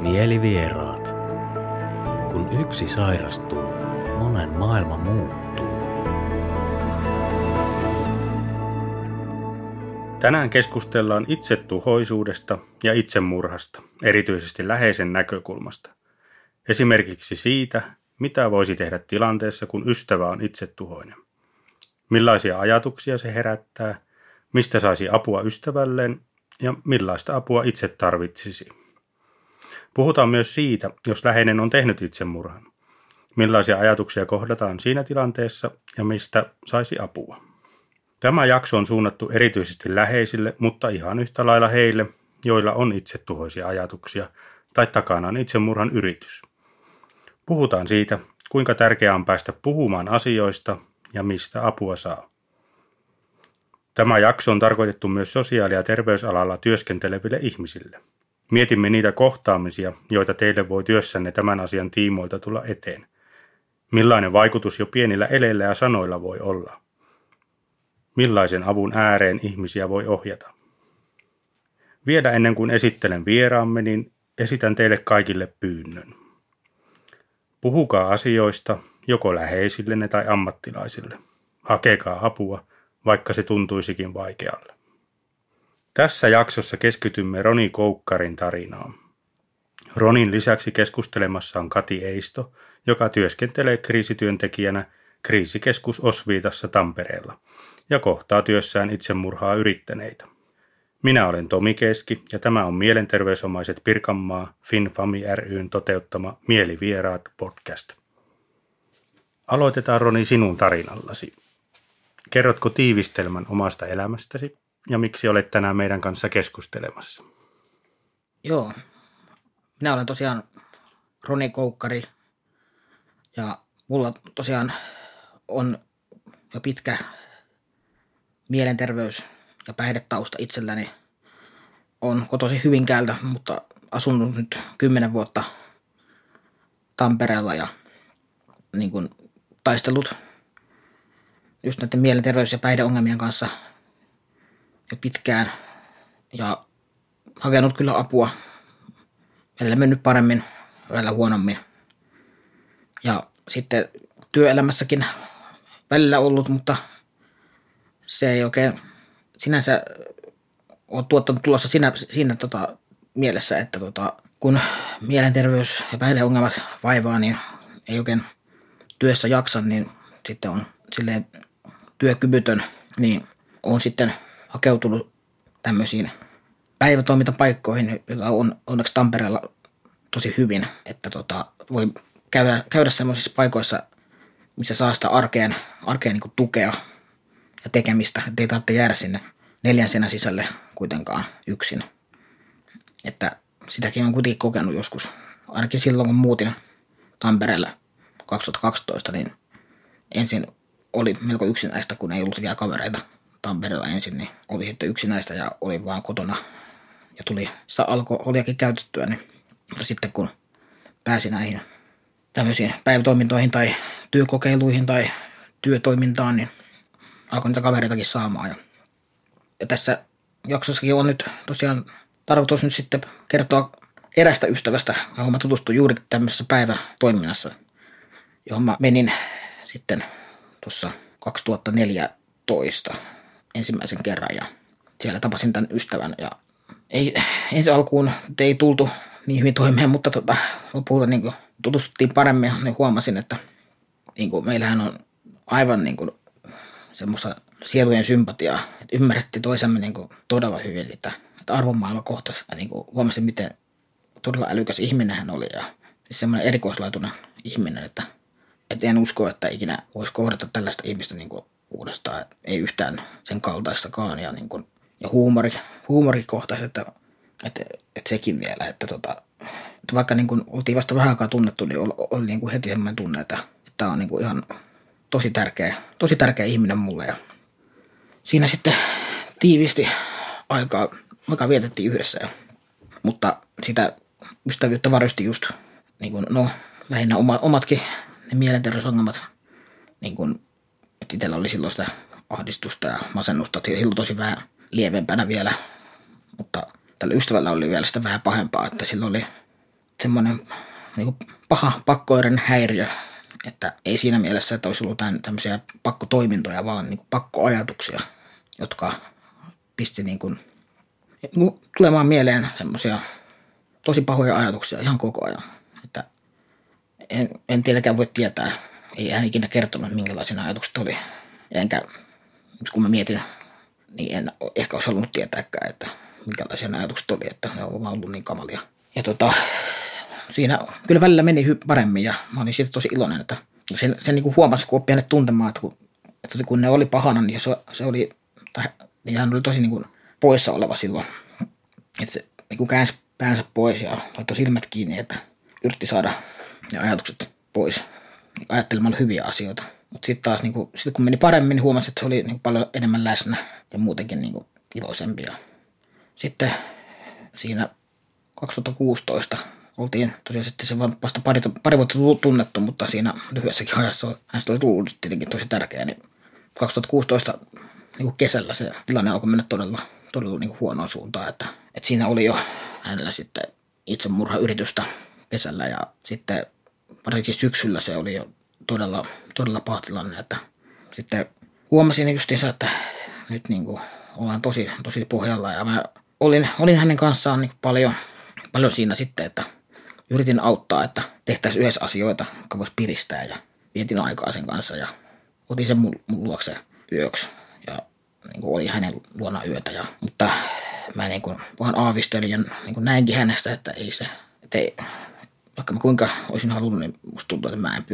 Mielivieraat. Kun yksi sairastuu, monen maailma muuttuu. Tänään keskustellaan itsetuhoisuudesta ja itsemurhasta, erityisesti läheisen näkökulmasta. Esimerkiksi siitä, mitä voisi tehdä tilanteessa, kun ystävä on itsetuhoinen. Millaisia ajatuksia se herättää, mistä saisi apua ystävälleen ja millaista apua itse tarvitsisi. Puhutaan myös siitä, jos läheinen on tehnyt itsemurhan. Millaisia ajatuksia kohdataan siinä tilanteessa ja mistä saisi apua. Tämä jakso on suunnattu erityisesti läheisille, mutta ihan yhtä lailla heille, joilla on itsetuhoisia ajatuksia tai takanaan itsemurhan yritys. Puhutaan siitä, kuinka tärkeää on päästä puhumaan asioista ja mistä apua saa. Tämä jakso on tarkoitettu myös sosiaali- ja terveysalalla työskenteleville ihmisille. Mietimme niitä kohtaamisia, joita teille voi työssänne tämän asian tiimoilta tulla eteen. Millainen vaikutus jo pienillä eleillä ja sanoilla voi olla? Millaisen avun ääreen ihmisiä voi ohjata? Vielä ennen kuin esittelen vieraamme, niin esitän teille kaikille pyynnön. Puhukaa asioista joko läheisillenne tai ammattilaisille. Hakekaa apua, vaikka se tuntuisikin vaikealle. Tässä jaksossa keskitymme Roni Koukkarin tarinaan. Ronin lisäksi keskustelemassa on Kati Eisto, joka työskentelee kriisityöntekijänä kriisikeskus Osviitassa Tampereella ja kohtaa työssään itsemurhaa yrittäneitä. Minä olen Tomi Keski ja tämä on Mielenterveysomaiset Pirkanmaa FinFami ry:n toteuttama Mielivieraat podcast. Aloitetaan Roni sinun tarinallasi. Kerrotko tiivistelmän omasta elämästäsi ja miksi olet tänään meidän kanssa keskustelemassa? Joo, minä olen tosiaan Roni Koukkari ja mulla tosiaan on jo pitkä mielenterveys- ja päihdetausta itselläni. Olen kotoisin Hyvinkäältä, mutta asunut nyt 10 vuotta Tampereella ja niin kuin taistellut just näiden mielenterveys- ja päihdeongelmien kanssa jo pitkään ja hakenut kyllä apua. Välillä mennyt paremmin, välillä huonommin. Ja sitten työelämässäkin välillä ollut, mutta se ei oikein sinänsä ole tuottanut tulossa siinä mielessä, että kun mielenterveys- ja päihdeongelmat vaivaa, niin ei oikein työssä jaksa, niin sitten on silleen työkyvytön, niin on sitten hakeutunut tämmöisiin päivätoimintapaikkoihin, joita on onneksi Tampereella tosi hyvin, että voi käydä semmoisissa paikoissa, missä saa sitä arkeen niin kuin tukea ja tekemistä, ettei tarvitse jäädä sinne 4 seinän sisälle kuitenkaan yksin. Että sitäkin on kuitenkin kokenut joskus, ainakin silloin kun muutin Tampereella 2012, niin ensin oli melko yksinäistä, kun ei ollut vielä kavereita Tampereella ensin, niin oli sitten yksinäistä ja oli vaan kotona ja tuli sitä alkoholiakin käytettyä, niin mutta sitten kun pääsin näihin tämmöisiin päivätoimintoihin tai työkokeiluihin tai työtoimintaan, niin alkoi niitä kavereitakin saamaan. Ja tässä jaksossakin on nyt tosiaan tarkoitus nyt sitten kertoa erästä ystävästä, johon mä tutustuin juuri tämmöisessä päivätoiminnassa, johon mä menin sitten tuossa 2014 ensimmäisen kerran ja siellä tapasin tämän ystävän ja ensi alkuun ei tultu niin hyvin toimeen, mutta lopulta niin tutustuttiin paremmin ja huomasin, että niin kuin, meillähän on aivan niin kuin, semmoista sielujen sympatiaa, että ymmärrettiin toisemme niin kuin, todella hyvin, että arvomaailma kohtasi ja niin kuin, huomasin, miten todella älykäs ihminen hän oli ja siis semmoinen erikoislaatuinen ihminen, että en usko, että ikinä voisi kohdata tällaista ihmistä niin kuin uudestaan, ei yhtään sen kaltaistakaan ja, niin kuin, ja huumorikohtaisesti, että sekin vielä, että vaikka niin kuin oltiin vasta vähän aikaa tunnettu, niin oli niin kuin heti semmoinen tunne, että tämä on niin kuin ihan tosi tärkeä ihminen mulle ja siinä sitten tiivisti aikaa vietettiin yhdessä, mutta sitä ystävyyttä varjosti just niin kuin, no lähinnä omatkin ne mielenterveysongelmat, niin kuin, että itsellä oli silloin sitä ahdistusta ja masennusta, silloin tosi vähän lievempänä vielä, mutta tällä ystävällä oli vielä sitä vähän pahempaa, että sillä oli semmoinen niin paha pakkoiden häiriö, että ei siinä mielessä, että olisi ollut tämmöisiä pakkotoimintoja, vaan niin pakkoajatuksia, jotka pisti niin kuin tulemaan mieleen semmoisia tosi pahoja ajatuksia ihan koko ajan. Että en tietenkään voi tietää, ei hän ikinä kertonut, minkälaisia ajatukset oli. Enkä, kun mä mietin, niin en ehkä olisi halunnut tietääkään, että minkälaisia ajatukset oli, että ne on vaan ollut niin kamalia. Ja siinä kyllä välillä meni paremmin ja mä olin siitä tosi iloinen, että sen niin kuin huomasi, kun oppi hänet tuntemaan, että kun ne oli pahana, niin se oli, niin hän oli tosi niin kuin poissa oleva silloin. Että se niin kuin käänsi päänsä pois ja laittoi silmät kiinni, että yritti saada ne ajatukset pois ajattelemalla hyviä asioita. Mutta sitten taas, niin kuin, kun meni paremmin, niin huomasi, että se oli niin paljon enemmän läsnä ja muutenkin niin kuin iloisempi. Sitten siinä 2016 oltiin tosiaan sitten se vasta pari vuotta tunnettu, mutta siinä lyhyessäkin ajassa hänestä oli tullut tietenkin tosi tärkeä. Niin 2016 niin kuin kesällä se tilanne alkoi mennä todella niin kuin huonoon suuntaan, että siinä oli jo hänellä sitten itsemurhayritystä kesällä ja sitten varsinkin syksyllä se oli jo todella paha tilanne, että sitten huomasin justiinsa, että nyt niin kuin ollaan tosi pohjalla ja mä olin hänen kanssaan niin kuin paljon siinä sitten, että yritin auttaa, että tehtäisiin yhdessä asioita, jotka voisi piristää ja vietin aikaa sen kanssa ja otin sen mun luokse yöksi ja niin kuin olin hänen luona yötä. Mutta mä niin kuin vaan aavistelin ja niin kuin näinkin hänestä, että ei se, että ei, vaikka mä kuinka olisin halunnut, niin musta tuntuu, että mä en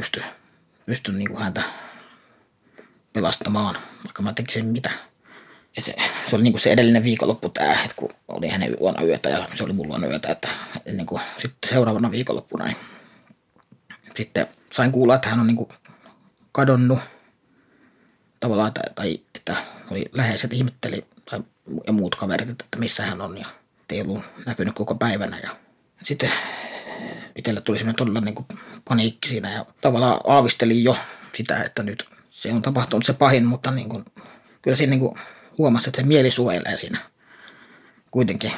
pysty niin kuin häntä pelastamaan, vaikka mä tekisin mitä. Ja se oli niin kuin se edellinen viikonloppu tämä, että kun oli hänen luona yötä ja se oli mun luona yötä, että niin kuin sitten seuraavana viikonloppuna niin sitten sain kuulla, että hän on niin kuin kadonnut tavallaan, tai että oli läheiset ihmetteli ja muut kaverit, että missä hän on ja ei ollut näkynyt koko päivänä. Ja sitten itsellä tuli semmoinen todella niin kuin paniikki siinä ja tavallaan aavistelin jo sitä, että nyt se on tapahtunut se pahin, mutta niin kuin, kyllä siinä niin kuin huomasi, että se mieli suojelee siinä kuitenkin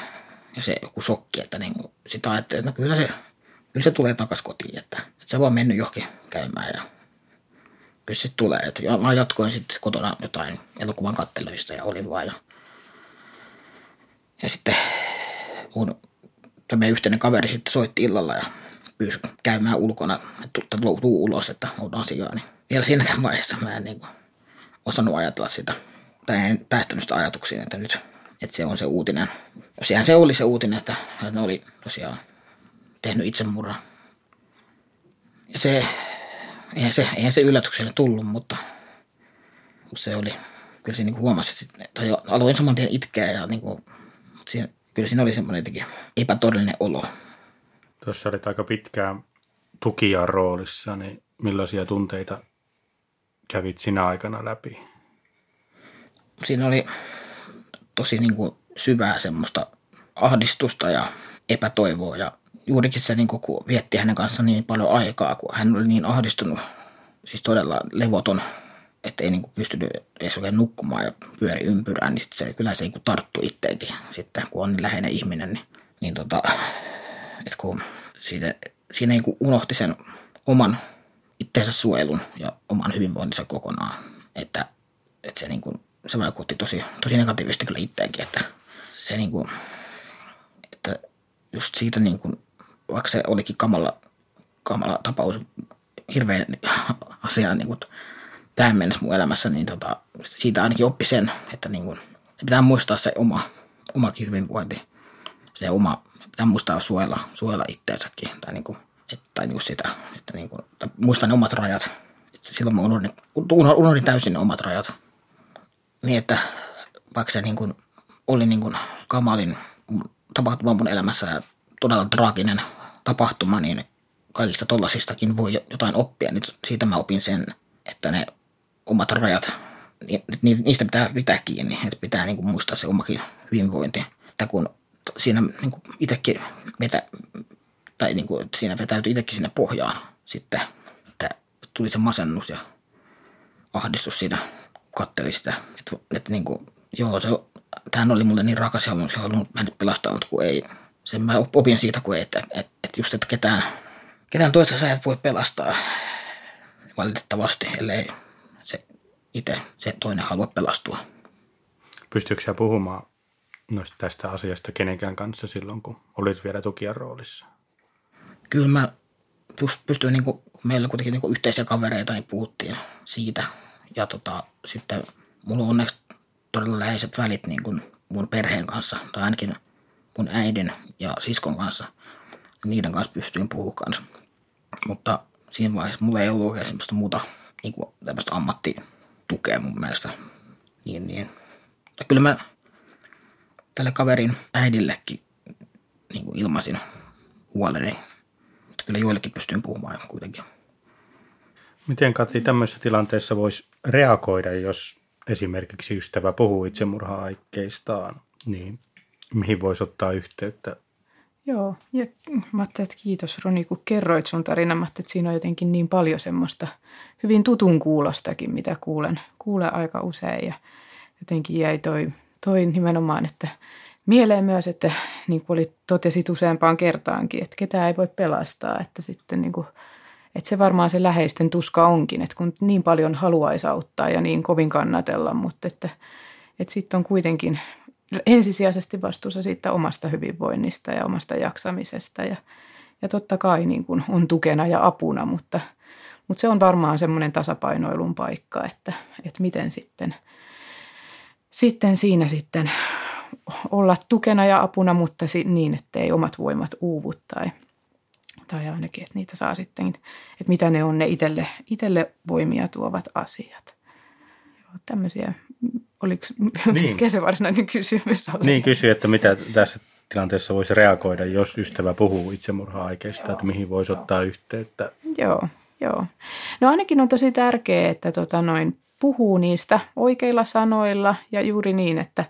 ja se joku shokki, että niin kuin sitä ajattelee, että no kyllä se tulee takaisin kotiin, että se on vaan mennyt johonkin käymään ja kyllä se tulee, että mä jatkoin sitten kotona jotain elokuvan kattelemista ja olin vaan ja sitten mun meidän yhteinen kaveri sitten soitti illalla ja pyysi käymään ulkona, että tuu ulos, että on asiaa, niin vielä siinäkään vaiheessa mä en niin kuin osannut ajatella sitä. Tai en päästänyt sitä ajatuksiin, että nyt, että se on se uutinen. Sehän se oli se uutinen, että ne oli tosiaan tehnyt itsemurran. Ja eihän se yllätyksenä tullut, mutta se oli, kyllä se niin kuin huomasi, että aloin saman tien itkeä ja niin kuin, mutta kyllä siinä oli semmoinen jotenkin epätodellinen olo. Tuossa olit aika pitkään tukijan roolissa, niin millaisia tunteita kävit sinä aikana läpi? Siinä oli tosi niin kuin syvää semmoista ahdistusta ja epätoivoa ja juurikin se, niin kuin, kun vietti hänen kanssaan niin paljon aikaa, kun hän oli niin ahdistunut, siis todella levoton, että ei niin kuin pystynyt edes oikein nukkumaan ja pyöri ympyrään, niin se, kyllä se niin kuin tarttui itteenkin sitten, kun on niin läheinen ihminen, niin että kun siinä niin kuin unohti sen oman itteensä suojelun ja oman hyvinvointinsa kokonaan, että se niin kuin se vaikutti tosi negatiivisesti kyllä itseäänkin, että se niin kuin, että just siitä niin kuin, vaikka se olikin kamala tapaus, hirveän asia niin kuin tähän mennessä mun elämässä, niin siitä ainakin oppi sen, että niin kuin, pitää muistaa se omakin hyvinvointi, se oma, pitää muistaa suojella itseänsäkin, tai niin kuin sitä, että niin kuin, muistaa ne omat rajat, että silloin mä unohdin täysin ne omat rajat. Niin, että vaikka se niin kuin oli niin kuin kamalin tapahtuma mun elämässä ja todella traaginen tapahtuma, niin kaikista tollaisistakin voi jotain oppia. Nyt siitä mä opin sen, että ne omat rajat, niistä pitää pitää kiinni, että pitää niin kuin muistaa se omakin hyvinvointi. Että kun siinä niin kuin itsekin vetäytyi itsekin sinne pohjaan sitten, että tuli se masennus ja ahdistus siinä. Kattelin sitä, että niin kuin, joo, tämähän oli mulle niin rakas ja olisin halunnut hänet pelastaa, mutta kun ei, sen mä opin siitä, että ketään toista sä et voi pelastaa valitettavasti, ellei se itse se toinen halua pelastua. Pystyykö sä puhumaan tästä asiasta kenenkään kanssa silloin, kun olit vielä tukijan roolissa? Kyllä mä pystyin, niin kun meillä on kuitenkin niin kun yhteisiä kavereita, niin puhuttiin siitä. Ja sitten mulla on onneksi todella läheiset välit niin kun mun perheen kanssa, tai ainakin mun äidin ja siskon kanssa. Niiden kanssa pystyin puhumaan kanssa. Mutta siinä vaiheessa mulla ei ollut oikein semmoista muuta niin tämmöistä ammattitukea mun mielestä. Niin. Ja kyllä mä tälle kaverin äidillekin niin kuin ilmaisin huoleni. Mutta kyllä joillekin pystyin puhumaan kuitenkin. Miten, Kati, tämmöisessä tilanteessa voisi reagoida, jos esimerkiksi ystävä puhuu itsemurha-aikkeistaan, niin mihin voisi ottaa yhteyttä? Joo, ja mä ajattelin, että kiitos Roni, kun kerroit sun tarinan. Mä ajattelin, että siinä on jotenkin niin paljon semmoista hyvin tutun kuulostakin, mitä kuulen aika usein. Ja jotenkin jäi toi nimenomaan, että mieleen myös, että niin kuin totesit useampaan kertaankin, että ketään ei voi pelastaa. Että sitten niin kuin, että se varmaan se läheisten tuska onkin, että kun niin paljon haluaisi auttaa ja niin kovin kannatella, mutta että sitten on kuitenkin ensisijaisesti vastuussa siitä omasta hyvinvoinnista ja omasta jaksamisesta ja totta kai niin kuin on tukena ja apuna, mutta se on varmaan semmoinen tasapainoilun paikka, että miten sitten siinä sitten olla tukena ja apuna, mutta niin, ettei omat voimat uuvu tai ainakin, että niitä saa sitten, että mitä ne on ne itselle voimia tuovat asiat. Joo, tämmöisiä. Oliko niin. Se varsinainen kysymys? Niin, kysyi, että mitä tässä tilanteessa voisi reagoida, jos ystävä puhuu itsemurha-aikeista, että mihin voisi ottaa yhteyttä. Joo. No ainakin on tosi tärkeää, että puhuu niistä oikeilla sanoilla ja juuri niin, että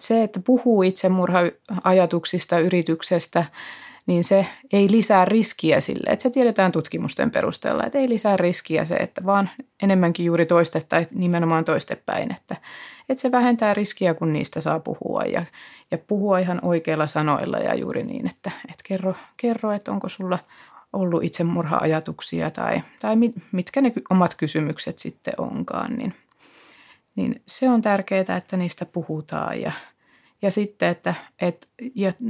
se, että puhuu itsemurha-ajatuksista, yrityksestä, niin se ei lisää riskiä sille, että se tiedetään tutkimusten perusteella, että ei lisää riskiä se, että vaan enemmänkin juuri toiste tai nimenomaan toistepäin, että se vähentää riskiä, kun niistä saa puhua ja puhua ihan oikeilla sanoilla ja juuri niin, että kerro, että onko sulla ollut itsemurha-ajatuksia tai mitkä ne omat kysymykset sitten onkaan, niin se on tärkeää, että niistä puhutaan ja sitten, että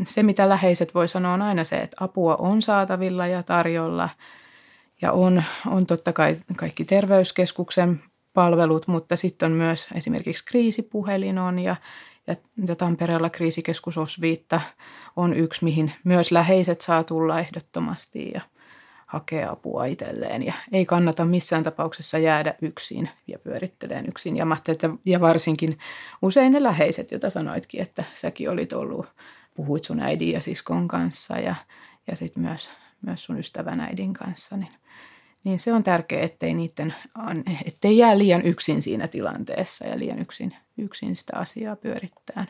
se, mitä läheiset voi sanoa, on aina se, että apua on saatavilla ja tarjolla ja on totta kai kaikki terveyskeskuksen palvelut, mutta sitten on myös esimerkiksi kriisipuhelin on ja Tampereella kriisikeskus Osviitta on yksi, mihin myös läheiset saa tulla ehdottomasti ja hakea apua itselleen. Ja ei kannata missään tapauksessa jäädä yksin ja pyöritteleen yksin. Ja varsinkin usein ne läheiset, joita sanoitkin, että säkin olit ollut, puhuit sun äidin ja siskon kanssa ja sitten myös sun ystävän äidin kanssa. Niin se on tärkeää, ettei jää liian yksin siinä tilanteessa ja liian yksin sitä asiaa pyörittää.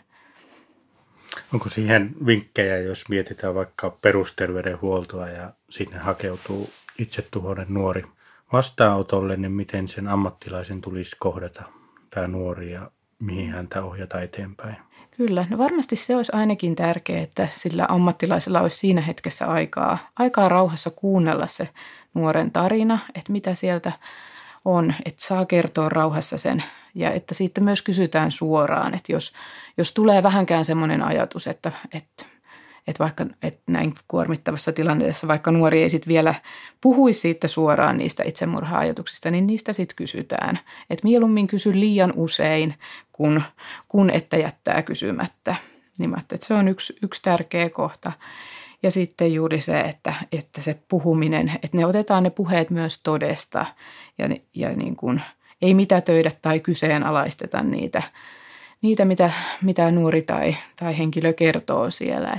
Onko siihen vinkkejä, jos mietitään vaikka perusterveydenhuoltoa ja sinne hakeutuu itsetuhoinen nuori vastaanotolle, niin miten sen ammattilaisen tulisi kohdata tämä nuori ja mihin häntä ohjata eteenpäin? Kyllä, no varmasti se olisi ainakin tärkeää, että sillä ammattilaisella olisi siinä hetkessä aikaa rauhassa kuunnella se nuoren tarina, että mitä sieltä on, että saa kertoa rauhassa sen ja että siitä myös kysytään suoraan, että jos tulee vähänkään semmoinen ajatus, että vaikka että näin kuormittavassa tilanteessa, vaikka nuori ei sitten vielä puhuisi siitä suoraan niistä itsemurha-ajatuksista, niin niistä sitten kysytään. Että mieluummin kysy liian usein, kun että jättää kysymättä. Niin että se on yksi tärkeä kohta. Ja sitten juuri se, että se puhuminen, että ne otetaan ne puheet myös todesta ja niin kuin ei mitätöidä tai kyseenalaisteta niitä mitä nuori tai henkilö kertoo siellä.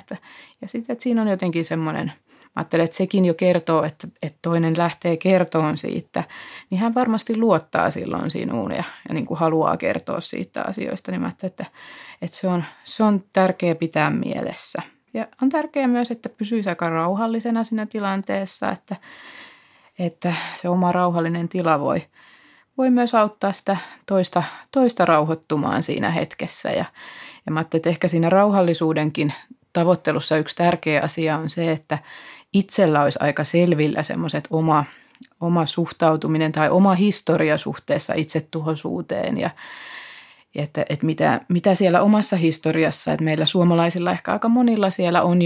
Ja sitten, että siinä on jotenkin semmoinen, mä ajattelen, että sekin jo kertoo, että toinen lähtee kertoon siitä, niin hän varmasti luottaa silloin sinuun ja niin kuin haluaa kertoa siitä asioista. Niin mä ajattelen, että se on tärkeä pitää mielessä. Ja on tärkeää myös, että pysyisi aika rauhallisena siinä tilanteessa, että se oma rauhallinen tila voi myös auttaa sitä toista rauhoittumaan siinä hetkessä. Ja mä ajattelin, että ehkä siinä rauhallisuudenkin tavoittelussa yksi tärkeä asia on se, että itsellä olisi aika selvillä semmoiset oma suhtautuminen tai oma historia suhteessa itsetuhoisuuteen ja että mitä siellä omassa historiassa, että meillä suomalaisilla ehkä aika monilla siellä on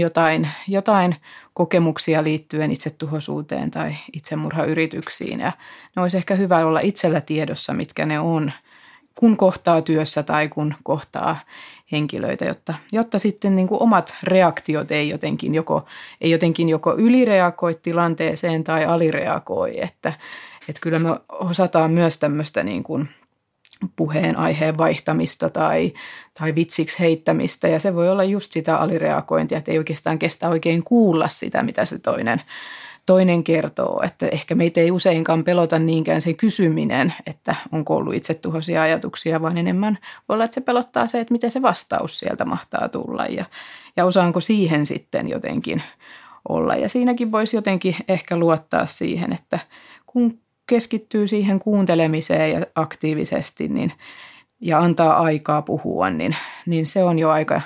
jotain kokemuksia liittyen itsetuhoisuuteen tai itsemurhayrityksiin ja ne olisi ehkä hyvä olla itsellä tiedossa, mitkä ne on, kun kohtaa työssä tai kun kohtaa henkilöitä, jotta sitten niin kuin omat reaktiot ei jotenkin joko ylireagoi tilanteeseen tai alireagoi, että kyllä me osataan myös tämmöistä niin kuin puheenaiheen vaihtamista tai vitsiksi heittämistä ja se voi olla just sitä alireagointia, että ei oikeastaan kestä oikein kuulla sitä, mitä se toinen kertoo, että ehkä meitä ei useinkaan pelota niinkään se kysyminen, että onko ollut itsetuhoisia ajatuksia, vaan enemmän voi olla, että se pelottaa se, että miten se vastaus sieltä mahtaa tulla ja osaanko siihen sitten jotenkin olla. Ja siinäkin voisi jotenkin ehkä luottaa siihen, että kun keskittyy siihen kuuntelemiseen ja aktiivisesti niin, ja antaa aikaa puhua, niin se on jo aika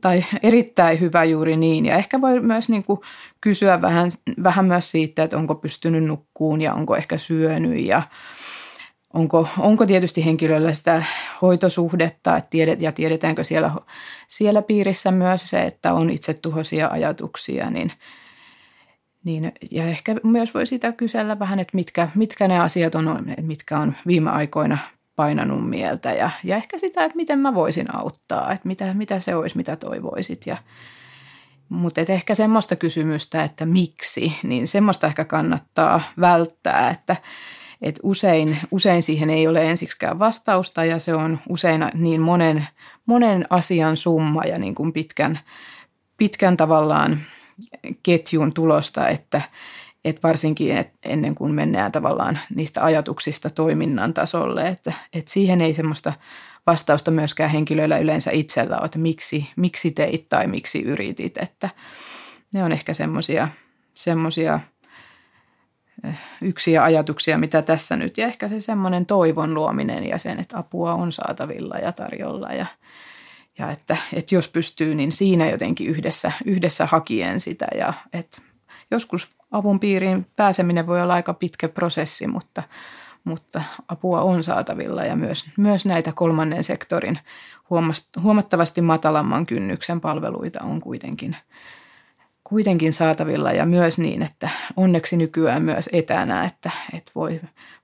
tai erittäin hyvä juuri niin. Ja ehkä voi myös niin kuin kysyä vähän myös siitä, että onko pystynyt nukkuun ja onko ehkä syönyt ja onko tietysti henkilöllä sitä hoitosuhdetta ja tiedetäänkö siellä piirissä myös se, että on itsetuhoisia ajatuksia. Niin, ja ehkä myös voi sitä kysellä vähän, että mitkä ne asiat on, mitkä on viime aikoina painanut mieltä ja ehkä sitä, että miten mä voisin auttaa, että mitä se olisi, mitä toivoisit. Mutta ehkä semmoista kysymystä, että miksi, niin semmoista ehkä kannattaa välttää, että et usein siihen ei ole ensiksikään vastausta ja se on usein niin monen asian summa ja niin kuin pitkän tavallaan ketjun tulosta, että varsinkin ennen kuin mennään tavallaan niistä ajatuksista toiminnan tasolle, että siihen ei semmoista vastausta myöskään henkilöillä yleensä itsellä ole, että miksi teit tai miksi yritit, että ne on ehkä semmoisia yksiä ajatuksia, mitä tässä nyt, ja ehkä se semmoinen toivon luominen ja sen, että apua on saatavilla ja tarjolla ja että jos pystyy, niin siinä jotenkin yhdessä hakien sitä ja että joskus avun piiriin pääseminen voi olla aika pitkä prosessi, mutta apua on saatavilla ja myös näitä kolmannen sektorin huomattavasti matalamman kynnyksen palveluita on kuitenkin saatavilla ja myös niin, että onneksi nykyään myös etänä, että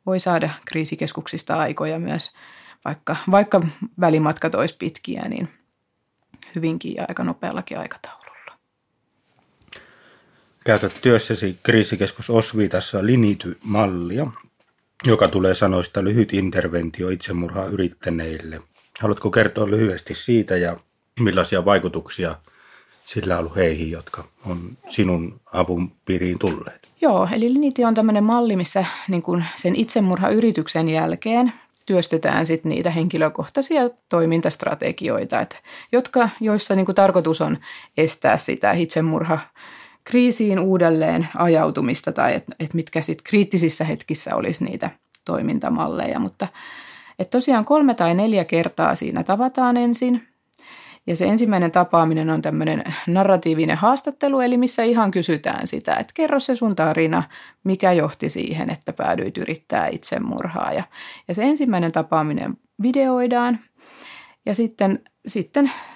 voi saada kriisikeskuksista aikoja myös, vaikka välimatkat olisi pitkiä, niin hyvinkin ja aika nopeallakin aikataululla. Käytät työssäsi kriisikeskus Osviitassa LINITY-mallia, joka tulee sanoista lyhyt interventio itsemurhaa yrittäneille. Haluatko kertoa lyhyesti siitä ja millaisia vaikutuksia sillä on ollut heihin, jotka on sinun avun piiriin tulleet? Joo, eli LINITY on tämmöinen malli, missä niin kuin sen itsemurhayrityksen jälkeen työstetään sitten niitä henkilökohtaisia toimintastrategioita, joissa niin kuin tarkoitus on estää sitä itsemurha kriisiin uudelleen ajautumista tai että mitkä sitten kriittisissä hetkissä olisi niitä toimintamalleja, mutta että tosiaan 3 tai 4 kertaa siinä tavataan ensin ja se ensimmäinen tapaaminen on tämmöinen narratiivinen haastattelu, eli missä ihan kysytään sitä, että kerro se sun tarina, mikä johti siihen, että päädyit yrittää itsemurhaa ja se ensimmäinen tapaaminen videoidaan ja sitten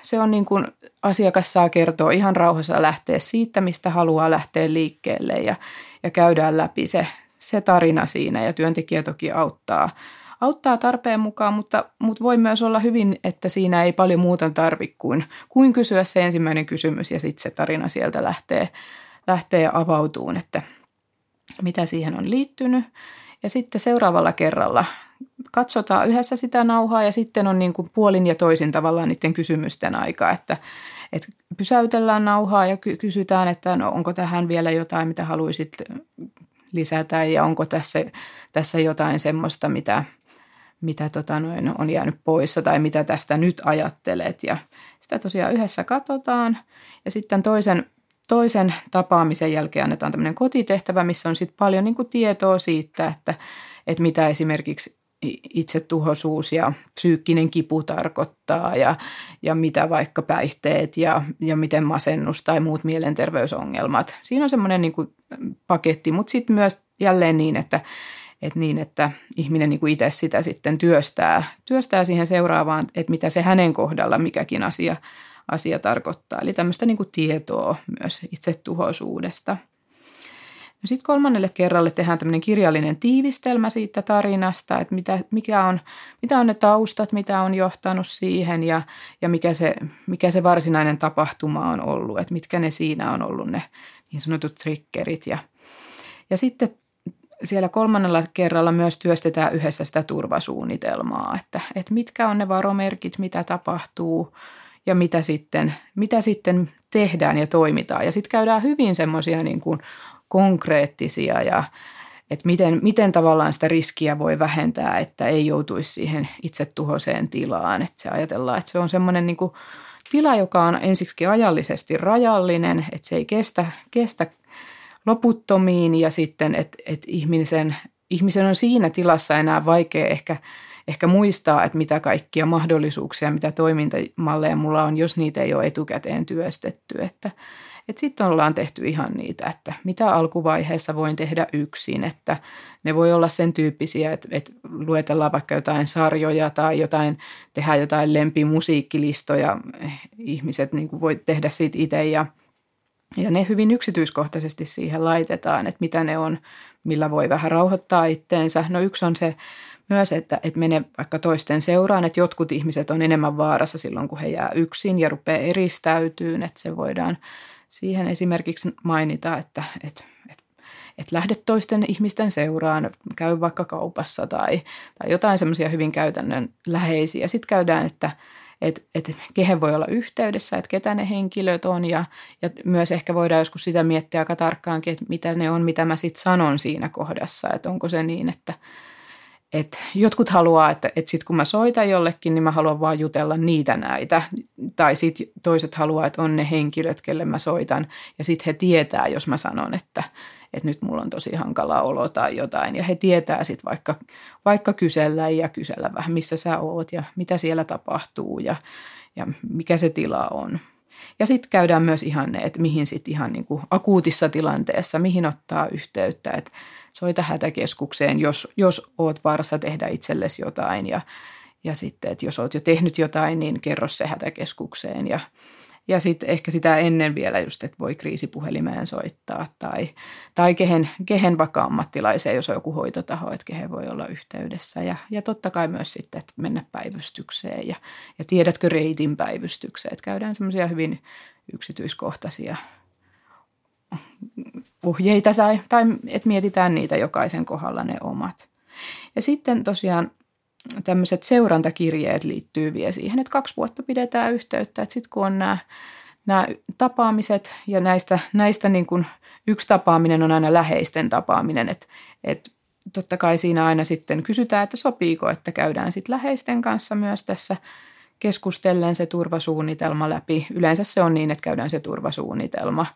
se on niin kuin asiakas saa kertoa ihan rauhassa lähteä siitä, mistä haluaa lähteä liikkeelle ja käydään läpi se tarina siinä ja työntekijä toki auttaa tarpeen mukaan, mutta voi myös olla hyvin, että siinä ei paljon muuta tarvitse kuin kysyä se ensimmäinen kysymys ja sitten se tarina sieltä lähtee avautuun, että mitä siihen on liittynyt. Ja sitten seuraavalla kerralla katsotaan yhdessä sitä nauhaa ja sitten on niin kuin puolin ja toisin tavallaan niiden kysymysten aika, että pysäytellään nauhaa ja kysytään, että no, onko tähän vielä jotain, mitä haluaisit lisätä ja onko tässä jotain semmoista, mitä on jäänyt poissa tai mitä tästä nyt ajattelet ja sitä tosiaan yhdessä katsotaan ja sitten toisen tapaamisen jälkeen annetaan tämmöinen kotitehtävä, missä on sitten paljon niin kuin tietoa siitä, että mitä esimerkiksi itsetuhoisuus ja psyykkinen kipu tarkoittaa ja mitä vaikka päihteet ja miten masennus tai muut mielenterveysongelmat. Siinä on semmoinen niin kuin paketti, mutta sitten myös jälleen niin, että ihminen niin kuin itse sitä sitten työstää siihen seuraavaan, että mitä se hänen kohdalla mikäkin asia tarkoittaa. Eli tämmöistä niin kuin tietoa myös itsetuhoisuudesta. No sitten 3. kerralle tehdään tämmöinen kirjallinen tiivistelmä siitä tarinasta, että mitä on ne taustat, mitä on johtanut siihen ja mikä se varsinainen tapahtuma on ollut, että mitkä ne siinä on ollut ne niin sanotut triggerit. Ja sitten siellä 3. kerralla myös työstetään yhdessä sitä turvasuunnitelmaa, että mitkä on ne varomerkit, mitä tapahtuu ja mitä sitten tehdään ja toimitaan. Ja sitten käydään hyvin semmoisia niin kuin konkreettisia ja että miten tavallaan sitä riskiä voi vähentää, että ei joutuisi siihen itsetuhoiseen tilaan. Että se ajatellaan, että se on semmoinen niin kuin tila, joka on ensiksikin ajallisesti rajallinen, että se ei kestä loputtomiin ja sitten, että ihmisen on siinä tilassa enää vaikea ehkä muistaa, että mitä kaikkia mahdollisuuksia, mitä toimintamalleja mulla on, jos niitä ei ole etukäteen työstetty, että sitten ollaan tehty ihan niitä, että mitä alkuvaiheessa voin tehdä yksin, että ne voi olla sen tyyppisiä, että luetellaan vaikka jotain sarjoja tai tehdään jotain lempimusiikkilistoja, ihmiset niin kuin voi tehdä siitä itse ja ne hyvin yksityiskohtaisesti siihen laitetaan, että mitä ne on, millä voi vähän rauhoittaa itteensä. No yksi on se myös, että mene vaikka toisten seuraan, että jotkut ihmiset on enemmän vaarassa silloin, kun he jää yksin ja rupeaa eristäytyyn, että se voidaan siihen esimerkiksi mainita, että lähde toisten ihmisten seuraan, käy vaikka kaupassa tai jotain semmoisia hyvin käytännön läheisiä. Sitten käydään, että kehen voi olla yhteydessä, että ketä ne henkilöt on ja myös ehkä voidaan joskus sitä miettiä aika tarkkaankin, että mitä ne on, mitä mä sitten sanon siinä kohdassa, että onko se niin, että jotkut haluaa, että sitten kun mä soitan jollekin, niin mä haluan vaan jutella niitä näitä. Tai sitten toiset haluaa, että on ne henkilöt, kelle mä soitan. Ja sitten he tietää, jos mä sanon, että nyt mulla on tosi hankala olo tai jotain. Ja he tietää sitten vaikka kysellä vähän, missä sä oot ja mitä siellä tapahtuu ja mikä se tila on. Ja sitten käydään myös ihan ne, että mihin sitten ihan niin kuin akuutissa tilanteessa, mihin ottaa yhteyttä, että soita hätäkeskukseen, jos oot vaarassa tehdä itsellesi jotain ja sitten, että jos oot jo tehnyt jotain, niin kerro se hätäkeskukseen ja sitten ehkä sitä ennen vielä just, että voi kriisipuhelimeen soittaa tai kehen vaikka ammattilaiseen, jos on joku hoitotaho, että kehen voi olla yhteydessä ja totta kai myös sitten, että mennä päivystykseen ja tiedätkö reitin päivystykseen, että käydään semmoisia hyvin yksityiskohtaisia ohjeita tai että mietitään niitä jokaisen kohdalla ne omat. Ja sitten tosiaan tämmöiset seurantakirjeet liittyy vielä siihen, että 2 vuotta pidetään yhteyttä, että sitten kun on nämä tapaamiset ja näistä niin kuin yksi tapaaminen on aina läheisten tapaaminen, että totta kai siinä aina sitten kysytään, että sopiiko, että käydään sitten läheisten kanssa myös tässä keskustellen se turvasuunnitelma läpi. Yleensä se on niin, että käydään se turvasuunnitelma.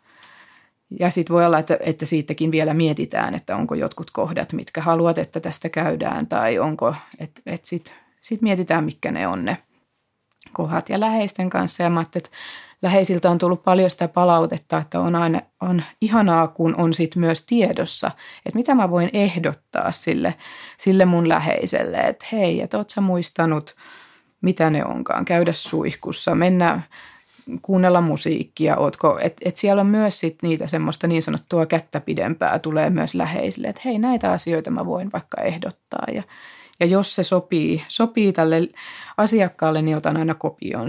Ja sitten voi olla, että siitäkin vielä mietitään, että onko jotkut kohdat, mitkä haluat, että tästä käydään, tai onko, että sitten mietitään, mitkä ne on ne kohdat ja läheisten kanssa. Ja mä ajattelin, että läheisiltä on tullut paljon sitä palautetta, että on ihanaa, kun on sitten myös tiedossa, että mitä mä voin ehdottaa sille mun läheiselle, että hei, että oot sä muistanut, mitä ne onkaan, käydä suihkussa, mennä kuunnella musiikkia, että siellä on myös sit niitä semmoista niin sanottua kättä pidempää tulee myös läheisille, että hei, näitä asioita mä voin vaikka ehdottaa ja jos se sopii tälle asiakkaalle, niin otan aina kopion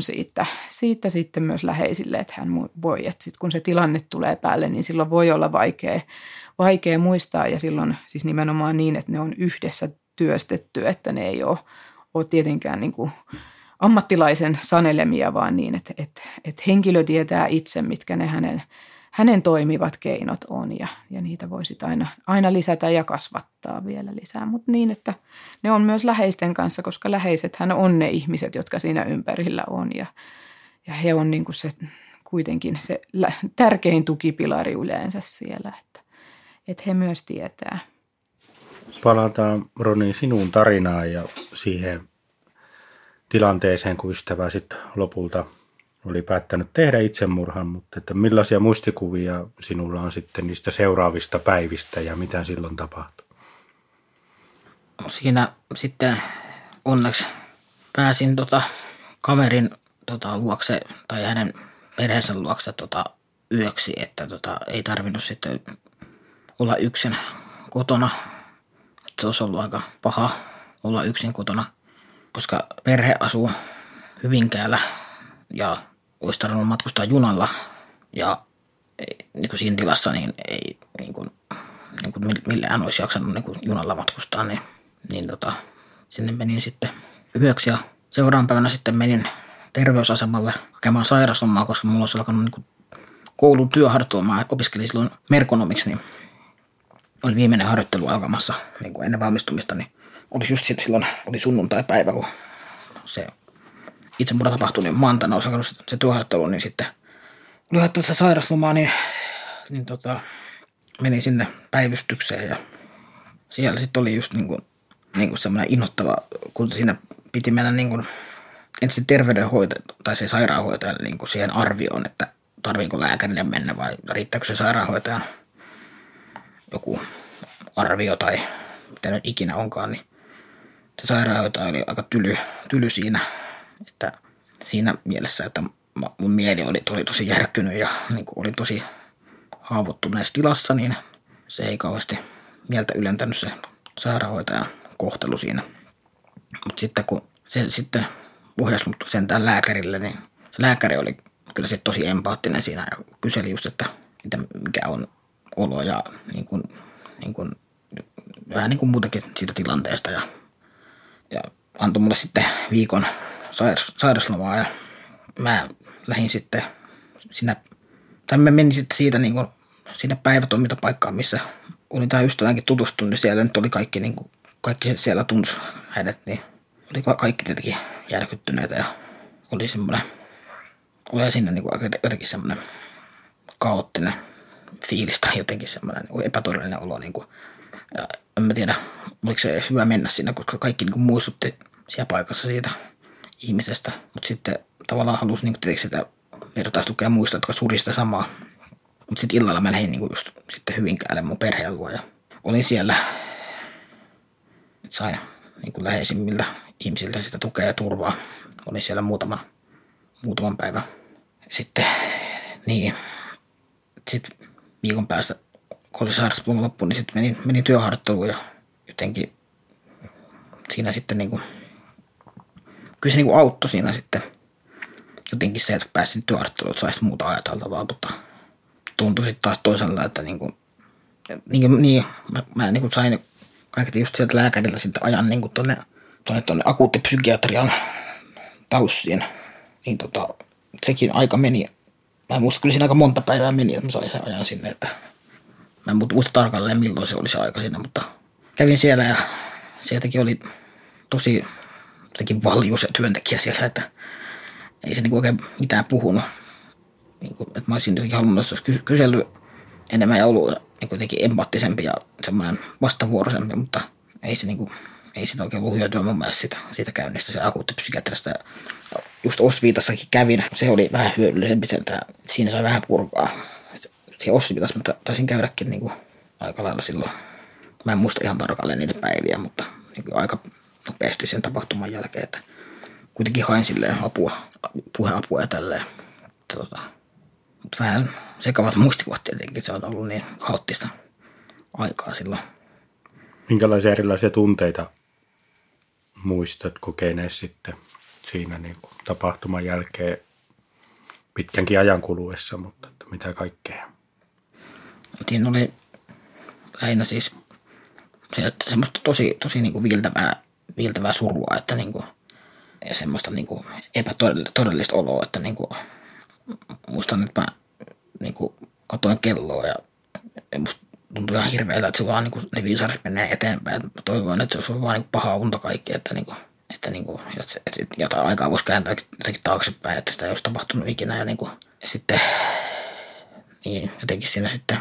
siitä sitten myös läheisille, että hän voi, että sit kun se tilanne tulee päälle, niin silloin voi olla vaikea muistaa ja silloin siis nimenomaan niin, että ne on yhdessä työstetty, että ne ei ole tietenkään niin kuin ammattilaisen sanelemia, vaan niin, että henkilö tietää itse, mitkä ne hänen toimivat keinot on ja niitä voi sitten aina lisätä ja kasvattaa vielä lisää, mutta niin, että ne on myös läheisten kanssa, koska läheisethän on ne ihmiset, jotka siinä ympärillä on ja he on niin kuin se, kuitenkin se tärkein tukipilari yleensä siellä, että he myös tietää. palataan, Roni, sinun tarinaan ja siihen tilanteeseen, kun ystävä sitten lopulta oli päättänyt tehdä itsemurhan, mutta että millaisia muistikuvia sinulla on sitten niistä seuraavista päivistä ja mitä silloin tapahtui? Siinä sitten onneksi pääsin kaverin luokse tai hänen perheensä luokse yöksi, että ei tarvinnut sitten olla yksin kotona. Että se olisi ollut aika paha olla yksin kotona, koska perhe asuu Hyvinkäällä ja olisi tarvinnut matkustaa junalla. Ja niin kuin siinä tilassa niin ei niin kuin millään olisi jaksanut niin kuin junalla matkustaa, niin sinne menin sitten yöksi ja seuraavan päivänä sitten menin terveysasemalle hakemaan sairauslomaa, koska mulla olisi alkanut niin kuin koulun työharjoittelua. Mä opiskelin silloin merkonomiksi, niin oli viimeinen harjoittelu alkamassa niin kuin ennen valmistumista, niin oli just silloin oli sunnuntaipäivä, kun se itsemurha tapahtui, niin maantaina olisi alkanut se työharjoittelu, niin sitten oli haettavassa sairauslomaa, niin menin sinne päivystykseen ja siellä sitten oli just niin kuin semmoinen innoittava, kun siinä piti mennä niin kuin ensin terveydenhoitaja tai se sairaanhoitaja niin kuin siihen arvioon, että tarviinko lääkärille mennä vai riittääkö se sairaanhoitajan joku arvio tai mitä nyt ikinä onkaan, niin se sairaanhoitaja oli aika tyly siinä, että siinä mielessä, että mun mieli oli tosi järkkynyt ja niin kuin oli tosi haavoittuneessa tilassa, niin se ei kauheasti mieltä ylentänyt se sairaanhoitajan kohtelu siinä. Mutta sitten kun se sitten ohjasi mut sentään lääkärille, niin se lääkäri oli kyllä sitten tosi empaattinen siinä ja kyseli just, että mikä on olo ja vähän niin kuin muutenkin siitä tilanteesta. Ja antoi mulle sitten viikon sairauslomaa ja mä lähdin sitten menin sitten siitä niin kuin siinä päivätoimintapaikkaan, missä oli tämä ystävänkin tutustunut, niin siellä nyt oli kaikki, niin kuin, kaikki siellä tunsi hänet, niin oli kaikki tietenkin järkyttyneitä ja oli semmoinen, oli siinä niin kuin jotenkin semmoinen kaoottinen fiilis tai jotenkin semmoinen niin epätodellinen olo. Niin kuin, ja en mä tiedä, oliko se edes hyvä mennä siinä, koska kaikki niin kuin muistutti siellä paikassa siitä ihmisestä, mutta sitten tavallaan halusi niin kuin tietenkin sitä vertaistukea muista, jotka suri sitä samaa. Mutta sitten illalla mä lähdin niinku just sitten Hyvinkäälle mun perheen luo ja olin siellä. Sain niinku läheisimmiltä ihmisiltä sitä tukea ja turvaa. Olin siellä muutaman päivän sitten. Niin. Sitten viikon päästä, kun oli sairausloma loppu, niin sitten menin työharjoitteluun ja jotenkin siinä sitten niinku, kyllä se niinku auttoi siinä sitten. Jotenkin se, että pääsin työharjoitteluun, että saisi muuta ajateltavaa, mutta tuntui sitten taas toisella, että mä niin kuin sain kaikki just sieltä lääkäriltä sitten ajan niin kuin tuonne akuuttipsykiatrian taussiin. Niin sekin aika meni. Mä muistan kyllä siinä aika monta päivää meni, että mä sain sen ajan sinne. Että mä en muista tarkalleen milloin se oli se aika siinä, mutta kävin siellä ja sieltäkin oli tosi jotenkin valjus ja työntekijä siellä, että ei se niin kuin oikein mitään puhunut. Niin kuin, että mä olisin jotenkin halunnut, että se olisi kysellyt enemmän ja ollut niin jotenkin empaattisempi ja semmoinen vastavuoroisempi, mutta ei sitä oikein ollut hyötyä mun mielestä siitä käynnistä, se akuuttipsykiatrista. Just Osviitassakin kävin, se oli vähän hyödyllisempi, että siinä sai vähän purkaa. Siinä Osviitassa mä taisin käydäkin niin kuin aika lailla silloin. Mä en muista ihan tarkalleen niitä päiviä, mutta niin kuin aika nopeasti sen tapahtuman jälkeen, että kuitenkin hain silleen apua, puheapua ja tälleen. Vähän sekavat muistikuvat tietenkin, se on ollut niin kaoottista aikaa silloin. Minkälaisia erilaisia tunteita muistat kokeneet sitten siinä niin kuin tapahtuman jälkeen pitkänkin ajan kuluessa, mutta mitä kaikkea? Siinä oli lähinnä siis semmoista tosi niin kuin viiltävää surua, että niin kuin, ja semmoista niin kuin epätodellista oloa, että niin kuin, muistan, että mä niin kuin katoin kelloa ja musta tuntui ihan hirveältä, että se vaan niin kuin ne viisarit menee eteenpäin. Mä toivon, että se on vaan niin kuin pahaa unta kaikki, että jotain aikaa voisi kääntää jotenkin taaksepäin, että sitä ei olisi tapahtunut ikinä. Ja sitten jotenkin siinä sitten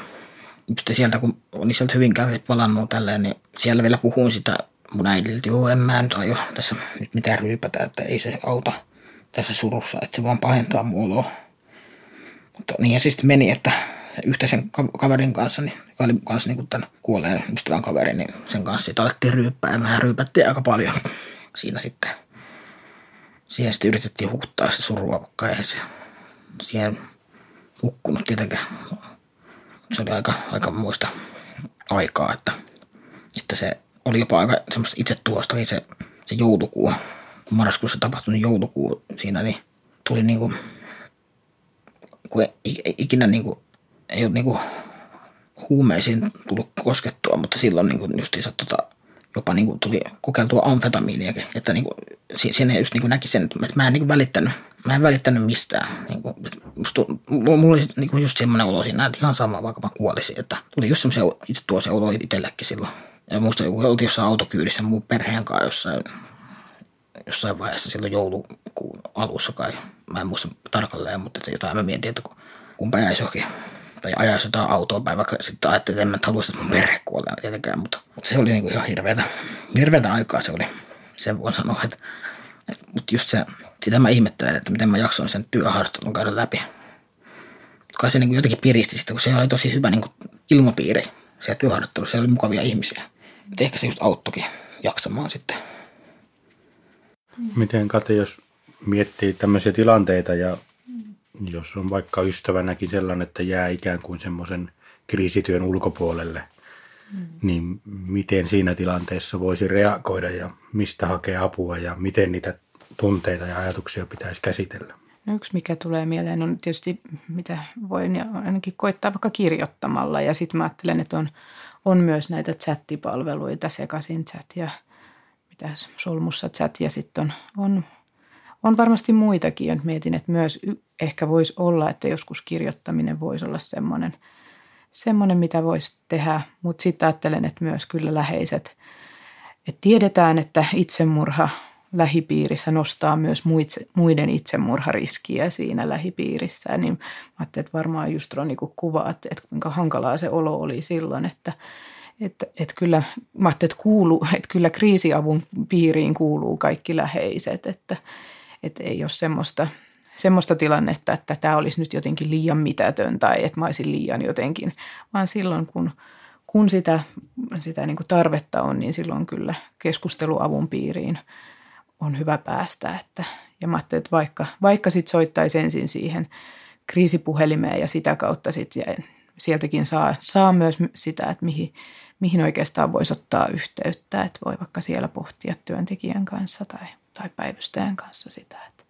sitten sieltä, kun olin sieltä Hyvinkään palannut tälleen, niin siellä vielä puhuin sitä mun äidiltä, että joo, en mä nyt aio tässä nyt mitään ryypätä, että ei se auta tässä surussa, että se vaan pahentaa mun oloa. Mutta niinhän se sitten meni, että yhtä sen kaverin kanssa, niin, joka oli kanssa niin tämän kuolleen ystävän kaveri, niin sen kanssa siitä alettiin ryyppää ja mehän ryypättiin aika paljon siinä sitten. Siihen sitten yritettiin hukuttaa sitä surua, vaikka ei se siihen hukkunut tietenkään. Se oli aika muista aikaa, että se oli jopa aika semmoista itsetuhostakin se joulukuu. Kun marraskuussa tapahtunut joulukuu siinä, niin tuli niinku, kun ikinä niinku, ei ole niinku huumeisiin tullut koskettua, mutta silloin niinku justiinsa jopa niinku tuli kokeiltua amfetamiiniakin, että niinku siinä just niinku näki sen, että mä en niinku välittänyt. Mä en välittänyt mistään. Niin kuin, mulla oli niin just semmoinen olo siinä, että ihan sama, vaikka mä kuolisin. Että tuli just semmoisen itse tuossa olo itsellekin silloin. Ja muista, kun oltiin jossain autokyydissä mun perheen kanssa jossain vaiheessa silloin joulukuun alussa kai. Mä en muista tarkalleen, mutta että jotain mä mietin, että kun ajaisi johonkin tai ajaisi jotain autoa päin, vaikka sitten ajattelin, että en mä haluaisi, että mun perhe kuolee tietenkään. Mutta se oli niin kuin ihan hirveätä aikaa se oli. Sen voin sanoa, että mutta just se, sitä mä ihmettelen, että miten mä jaksoin sen työharjoittelun käydä läpi. Kai se niin kuin jotenkin piristi sitä, kun se oli tosi hyvä niin kuin ilmapiiri siellä työharjoittelussa. Siellä oli mukavia ihmisiä. Et ehkä se just auttoikin jaksamaan sitten. Miten Kati, jos miettii tämmöisiä tilanteita ja jos on vaikka ystävänäkin sellainen, että jää ikään kuin semmoisen kriisityön ulkopuolelle, niin miten siinä tilanteessa voisi reagoida ja mistä hakea apua ja miten niitä tunteita ja ajatuksia pitäisi käsitellä? No yksi mikä tulee mieleen on tietysti, mitä voin ainakin koittaa vaikka kirjoittamalla ja sitten mä ajattelen, että on myös näitä chattipalveluita, sekaisin chat ja mitä solmussa chat ja sitten on varmasti muitakin, ja mietin, että myös ehkä voisi olla, että joskus kirjoittaminen voisi olla semmoinen, mitä voisi tehdä, mutta sitten ajattelen, että myös kyllä läheiset. Et tiedetään, että itsemurha lähipiirissä nostaa myös muiden itsemurhariskiä siinä lähipiirissä. Niin ajattelin, että varmaan just Roni, kun kuvaat, että kuinka hankalaa se olo oli silloin, että kyllä, mä ajattelin, että kyllä kriisiavun piiriin kuuluu kaikki läheiset, että ei ole semmoista tilannetta, että tämä olisi nyt jotenkin liian mitätön tai että mä olisin liian jotenkin, vaan silloin kun sitä niin kuin tarvetta on, niin silloin kyllä keskusteluavun piiriin on hyvä päästä. Ja mä ajattelin, että vaikka sitten soittaisi ensin siihen kriisipuhelimeen ja sitä kautta sitten sieltäkin saa myös sitä, että mihin oikeastaan voisi ottaa yhteyttä, että voi vaikka siellä pohtia työntekijän kanssa tai päivystäjän kanssa sitä, että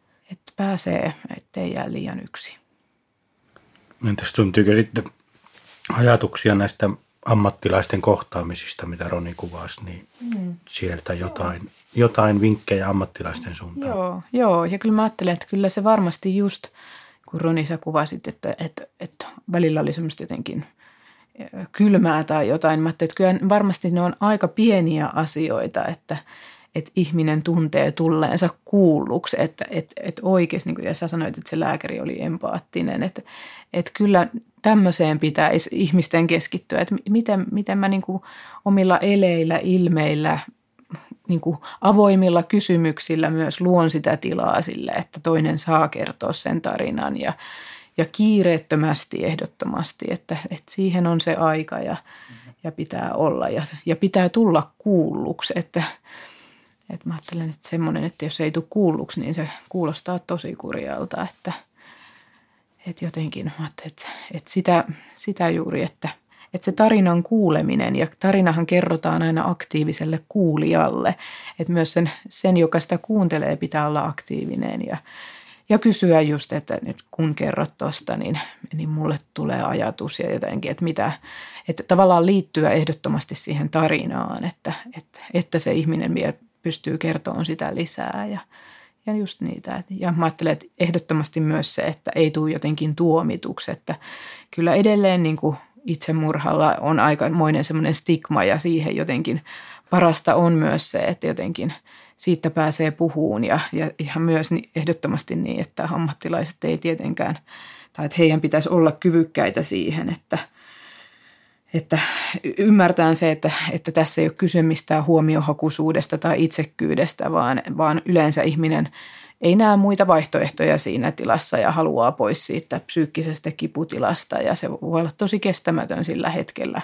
pääsee, ettei jää liian yksin. Entäs tuntuuko sitten ajatuksia näistä ammattilaisten kohtaamisista, mitä Roni kuvasi, niin sieltä jotain vinkkejä ammattilaisten suuntaan? Joo, ja kyllä mä ajattelen, että kyllä se varmasti just, kun Roni sä kuvasit, että välillä oli semmoista jotenkin kylmää tai jotain. Mä ajattelin, että kyllä varmasti ne on aika pieniä asioita, että ihminen tuntee tulleensa kuulluksi, että oikeasti, niin kuin sä sanoit, että se lääkäri oli empaattinen, että kyllä tämmöiseen pitäisi ihmisten keskittyä, että miten mä niin kuin omilla eleillä, ilmeillä, niin kuin avoimilla kysymyksillä myös luon sitä tilaa sille, että toinen saa kertoa sen tarinan ja kiireettömästi ehdottomasti, että siihen on se aika ja pitää olla ja pitää tulla kuulluksi, että mä ajattelen, että semmoinen, että jos ei tule kuulluksi, niin se kuulostaa tosi kurjalta, että jotenkin mä ajattelen, että sitä juuri, että se tarinan kuuleminen, ja tarinahan kerrotaan aina aktiiviselle kuulijalle, että myös sen joka sitä kuuntelee, pitää olla aktiivinen ja kysyä just, että nyt kun kerrot tuosta, niin mulle tulee ajatus ja jotenkin, että mitä, että tavallaan liittyä ehdottomasti siihen tarinaan, että se ihminen pystyy kertomaan sitä lisää ja just niitä. Ja mä ajattelen, että ehdottomasti myös se, että ei tule jotenkin tuomituksi, että kyllä edelleen niin kuin itsemurhalla on aikamoinen semmoinen stigma ja siihen jotenkin parasta on myös se, että jotenkin siitä pääsee puhuun ja myös ehdottomasti niin, että ammattilaiset ei tietenkään, tai että heidän pitäisi olla kyvykkäitä siihen, Että ymmärtään se, että tässä ei ole kyse mistään huomiohakuisuudesta tai itsekkyydestä, vaan yleensä ihminen ei näe muita vaihtoehtoja siinä tilassa ja haluaa pois siitä psyykkisestä kiputilasta. Ja se voi olla tosi kestämätön sillä hetkellä,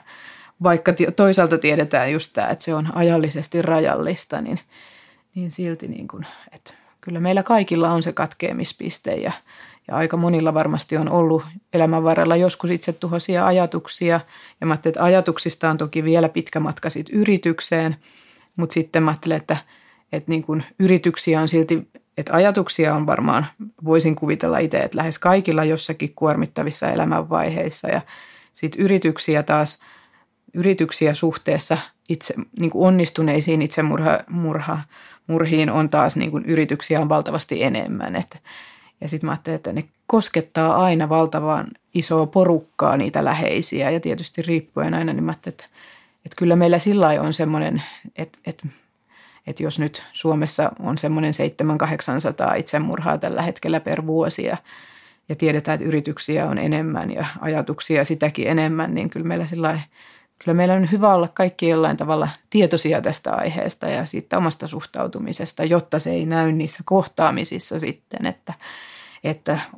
vaikka toisaalta tiedetään just tämä, että se on ajallisesti rajallista, niin silti niin kuin, että kyllä meillä kaikilla on se katkeamispiste ja aika monilla varmasti on ollut elämän varrella joskus itsetuhoisia ajatuksia. Ja mä ajattelin, että ajatuksista on toki vielä pitkä matka sitten yritykseen, mutta sitten mä ajattelin, että niin kuin yrityksiä on silti, että ajatuksia on varmaan, voisin kuvitella itse, että lähes kaikilla jossakin kuormittavissa elämänvaiheissa. Ja sitten yrityksiä suhteessa itse, niin kuin onnistuneisiin itsemurhiin on taas niin kuin yrityksiä on valtavasti enemmän, että ja sitten mä ajattelin, että ne koskettaa aina valtavan isoa porukkaa niitä läheisiä ja tietysti riippuen aina, niin mä ajattelin, että kyllä meillä sillä lailla on semmoinen, että jos nyt Suomessa on semmoinen 700-800 itsemurhaa tällä hetkellä per vuosi ja tiedetään, että yrityksiä on enemmän ja ajatuksia sitäkin enemmän, niin kyllä meillä sillä lailla, kyllä meillä on hyvä olla kaikki jollain tavalla tietoisia tästä aiheesta ja siitä omasta suhtautumisesta, jotta se ei näy niissä kohtaamisissa sitten, että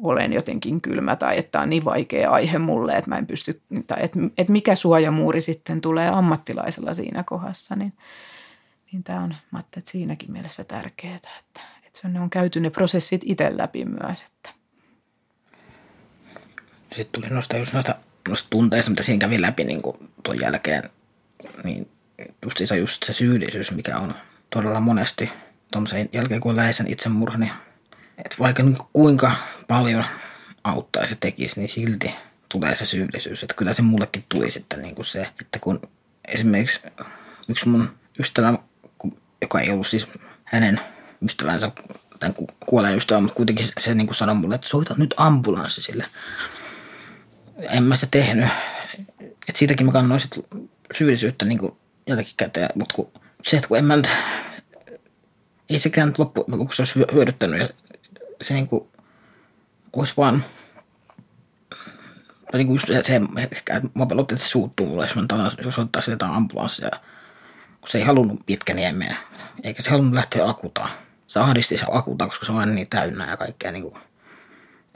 olen jotenkin kylmä tai että on niin vaikea aihe mulle, että mä en pysty, tai että mikä suojamuuri sitten tulee ammattilaisella siinä kohdassa, niin tämä on, mä ajattelin, että siinäkin mielessä tärkeää, että se on käyty ne prosessit itse läpi myös. Että. Sitten tuli nostaa just noista tunteista, mitä siinä kävi läpi niin tuon jälkeen, niin just se syyllisyys, mikä on todella monesti tuommoisen jälkeen, kun läheisen itsemurha, niin että vaikka niin kuinka paljon auttaisi ja tekisi, niin silti tulee se syyllisyys. Että kyllä se mullekin tuli sitten niin kuin se, että kun esimerkiksi yksi mun ystävä, joka ei ollut siis hänen ystävänsä, tämän kuolleen ystävän, mutta kuitenkin se niin kuin sanoi mulle, että soita nyt ambulanssi sille. En mä sitä tehnyt. Et siitäkin mä kannoin sit syyllisyyttä niin kuin jälkikäteen, mutta kun en mä nyt, ei sekään nyt loppujen lopuksi olisi hyödyttänyt ja se niin kuin olisi vaan, niin kuin se, että mä pelottin, että se suuttuu mulle, jos ottaa sitä jotain ambulanssia, kun se ei halunnut pitkän niemeen, eikä se halunnut lähteä akutaan. Se ahdisti se akutaan, koska se on aina niin täynnä ja kaikkea niin kuin.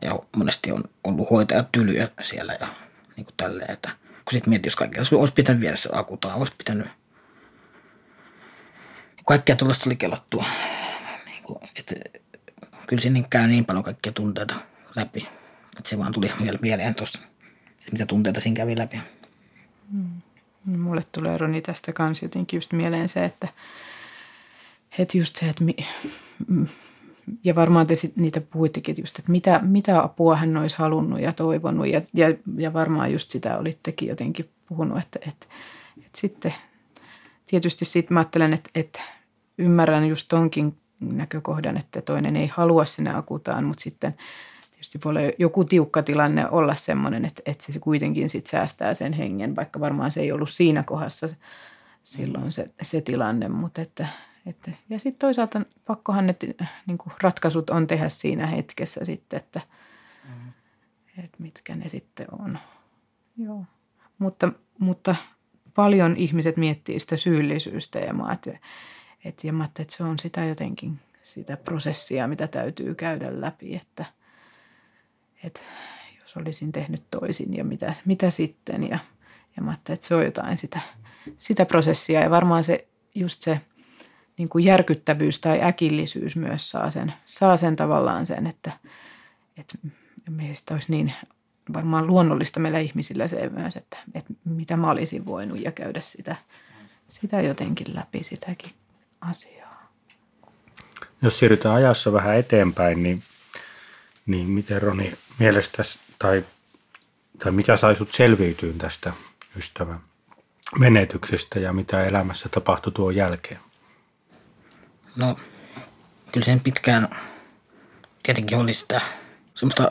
Ja monesti on ollut hoitajat tylyjä siellä ja niin kuin tälleen, että kun sitten mietin, jos kaikkea olisi pitänyt viedä se akutaan, olisi pitänyt. Kaikkea tuollaista oli kelattua. Niin kuin, että kyllä sinne käy niin paljon kaikkia tunteita läpi, että se vaan tuli vielä mieleen tuosta, mitä tunteita siinä kävi läpi. Mulle tulee, Roni, tästä kanssa jotenkin just mieleen se, että just se, että ja varmaan te niitä puhuittekin just, että mitä apua hän olisi halunnut ja toivonut. Ja varmaan just sitä olittekin jotenkin puhunut. Että sitten tietysti sitten mä ajattelen, että ymmärrän just tonkin näkökohdan, että toinen ei halua sinne akutaan. Mutta sitten tietysti voi olla joku tiukka tilanne olla semmoinen, että se kuitenkin sitten säästää sen hengen. Vaikka varmaan se ei ollut siinä kohdassa silloin se tilanne, mutta että. Ja sitten toisaalta pakkohan ne niinku ratkaisut on tehdä siinä hetkessä sitten, että et mitkä ne sitten on. Joo. Mutta paljon ihmiset miettii sitä syyllisyystä ja mä ajattelin, että se on sitä jotenkin sitä prosessia, mitä täytyy käydä läpi, että jos olisin tehnyt toisin ja mitä sitten. Ja mä ajattelin, että se on jotain sitä prosessia ja varmaan se just se, niin kuin järkyttävyys tai äkillisyys myös saa sen tavallaan sen, että meistä olisi niin varmaan luonnollista meillä ihmisillä se myös, että mitä mä olisin voinut ja käydä sitä jotenkin läpi, sitäkin asiaa. Jos siirrytään ajassa vähän eteenpäin, niin miten, Roni, mielestäsi tai mikä sai sut selviytyä tästä ystävän menetyksestä ja mitä elämässä tapahtui tuon jälkeen? No, kyllä sen pitkään tietenkin oli sitä semmoista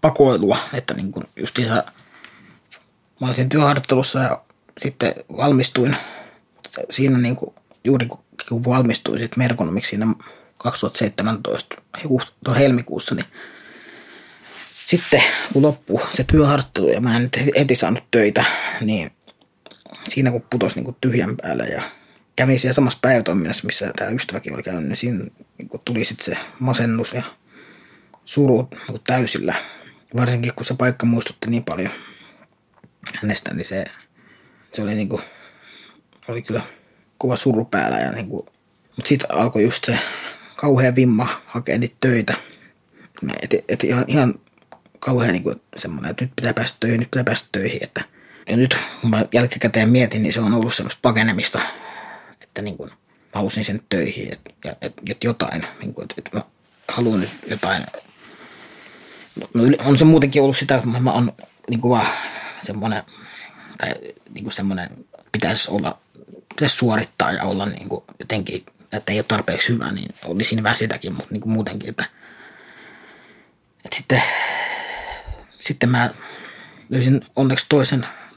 pakoilua, että niin kuin justiinsa mä olin työharjoittelussa ja sitten valmistuin. Siinä niin kuin, juuri kun valmistuin sitten merkonomiksi siinä 2017 helmikuussa, niin Sitten kun loppui se työharttelu ja mä en nyt heti saanut töitä, niin siinä kun putosi niin tyhjän päällä ja kävin siellä samassa päivätoiminnassa, missä tämä ystäväkin oli käynyt, niin siinä niin tuli sitten se masennus ja suru niin täysillä. Varsinkin kun se paikka muistutti niin paljon hänestä, niin se oli, niin kuin, oli kyllä kova suru päällä. Ja niin kuin, mutta sitten alkoi just se kauhea vimma hakea niitä töitä. Ihan kauhean niin semmoinen, että nyt pitää päästä töihin. Että, ja nyt kun mä jälkikäteen mietin, niin se on ollut semmoista pakenemista, että niin kuin, mä halusin sen töihin, että jotain, niin kuin, että mä haluan nyt jotain. No, on se muutenkin ollut sitä, että mä oon niin kuin vaan semmoinen, tai niin kuin semmoinen, pitäisi suorittaa ja olla niin kuin jotenkin, että ei ole tarpeeksi hyvä, niin oli siinä vähän sitäkin, mutta niin kuin muutenkin, että sitten mä löysin onneksi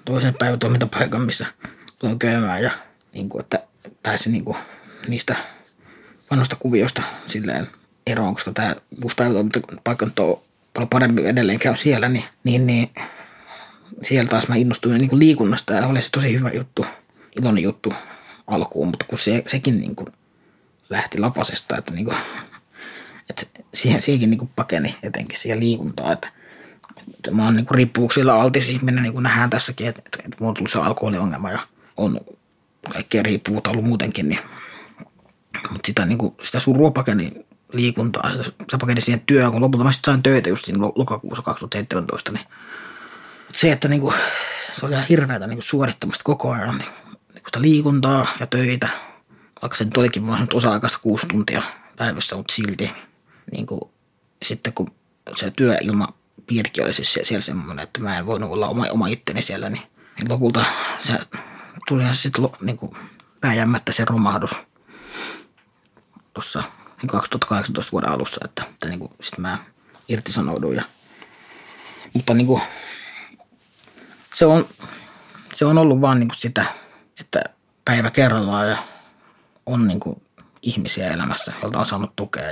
toisen päivätoimintapaikan, missä tulin käymään ja niin kuin, että pääsin niin kuin niistä vanhoista kuvioista silleen eroon, koska tämä uusi päivätoimintapaikka nyt on paljon parempi edelleen käy siellä, niin siellä taas mä innostuin niin kuin liikunnasta ja oli se tosi hyvä juttu, iloinen juttu alkuun, mutta kun sekin niin kuin lähti lapasesta, että niin kuin, että siihenkin niinku pakeni jotenkin siihen liikuntaan, että mä oon niinku riippuvuuksilla altis ihminen, niin kuin nähdään tässäkin, että mulla on tullut se alkoholiongelma ja on kaikkea riippuvuutta ollut muutenkin, niin. Mutta sitä, niinku, sitä surua pakeni liikuntaa, se pakeni siihen työhön, kun lopulta mä sitten sain töitä just siinä lokakuussa 2017, niin se, että niinku, se oli ihan hirveätä niinku suorittamista koko ajan, niinku sitä liikuntaa ja töitä, vaikka se nyt olikin vaan osa-aikaista 6 tuntia päivässä, mutta silti. Niin kuin, sitten kun se työilmapiirikin oli siis siellä semmoinen, että mä en voinut olla oma itteni siellä, niin lopulta se tuli sitten niin vääjäämättä se romahdus tuossa 2018 vuoden alussa, että niin kuin, sitten mä irtisanouduin. Mutta niin kuin, se on ollut vaan niin kuin sitä, että päivä kerrallaan ja on niin kuin ihmisiä elämässä, joilta on saanut tukea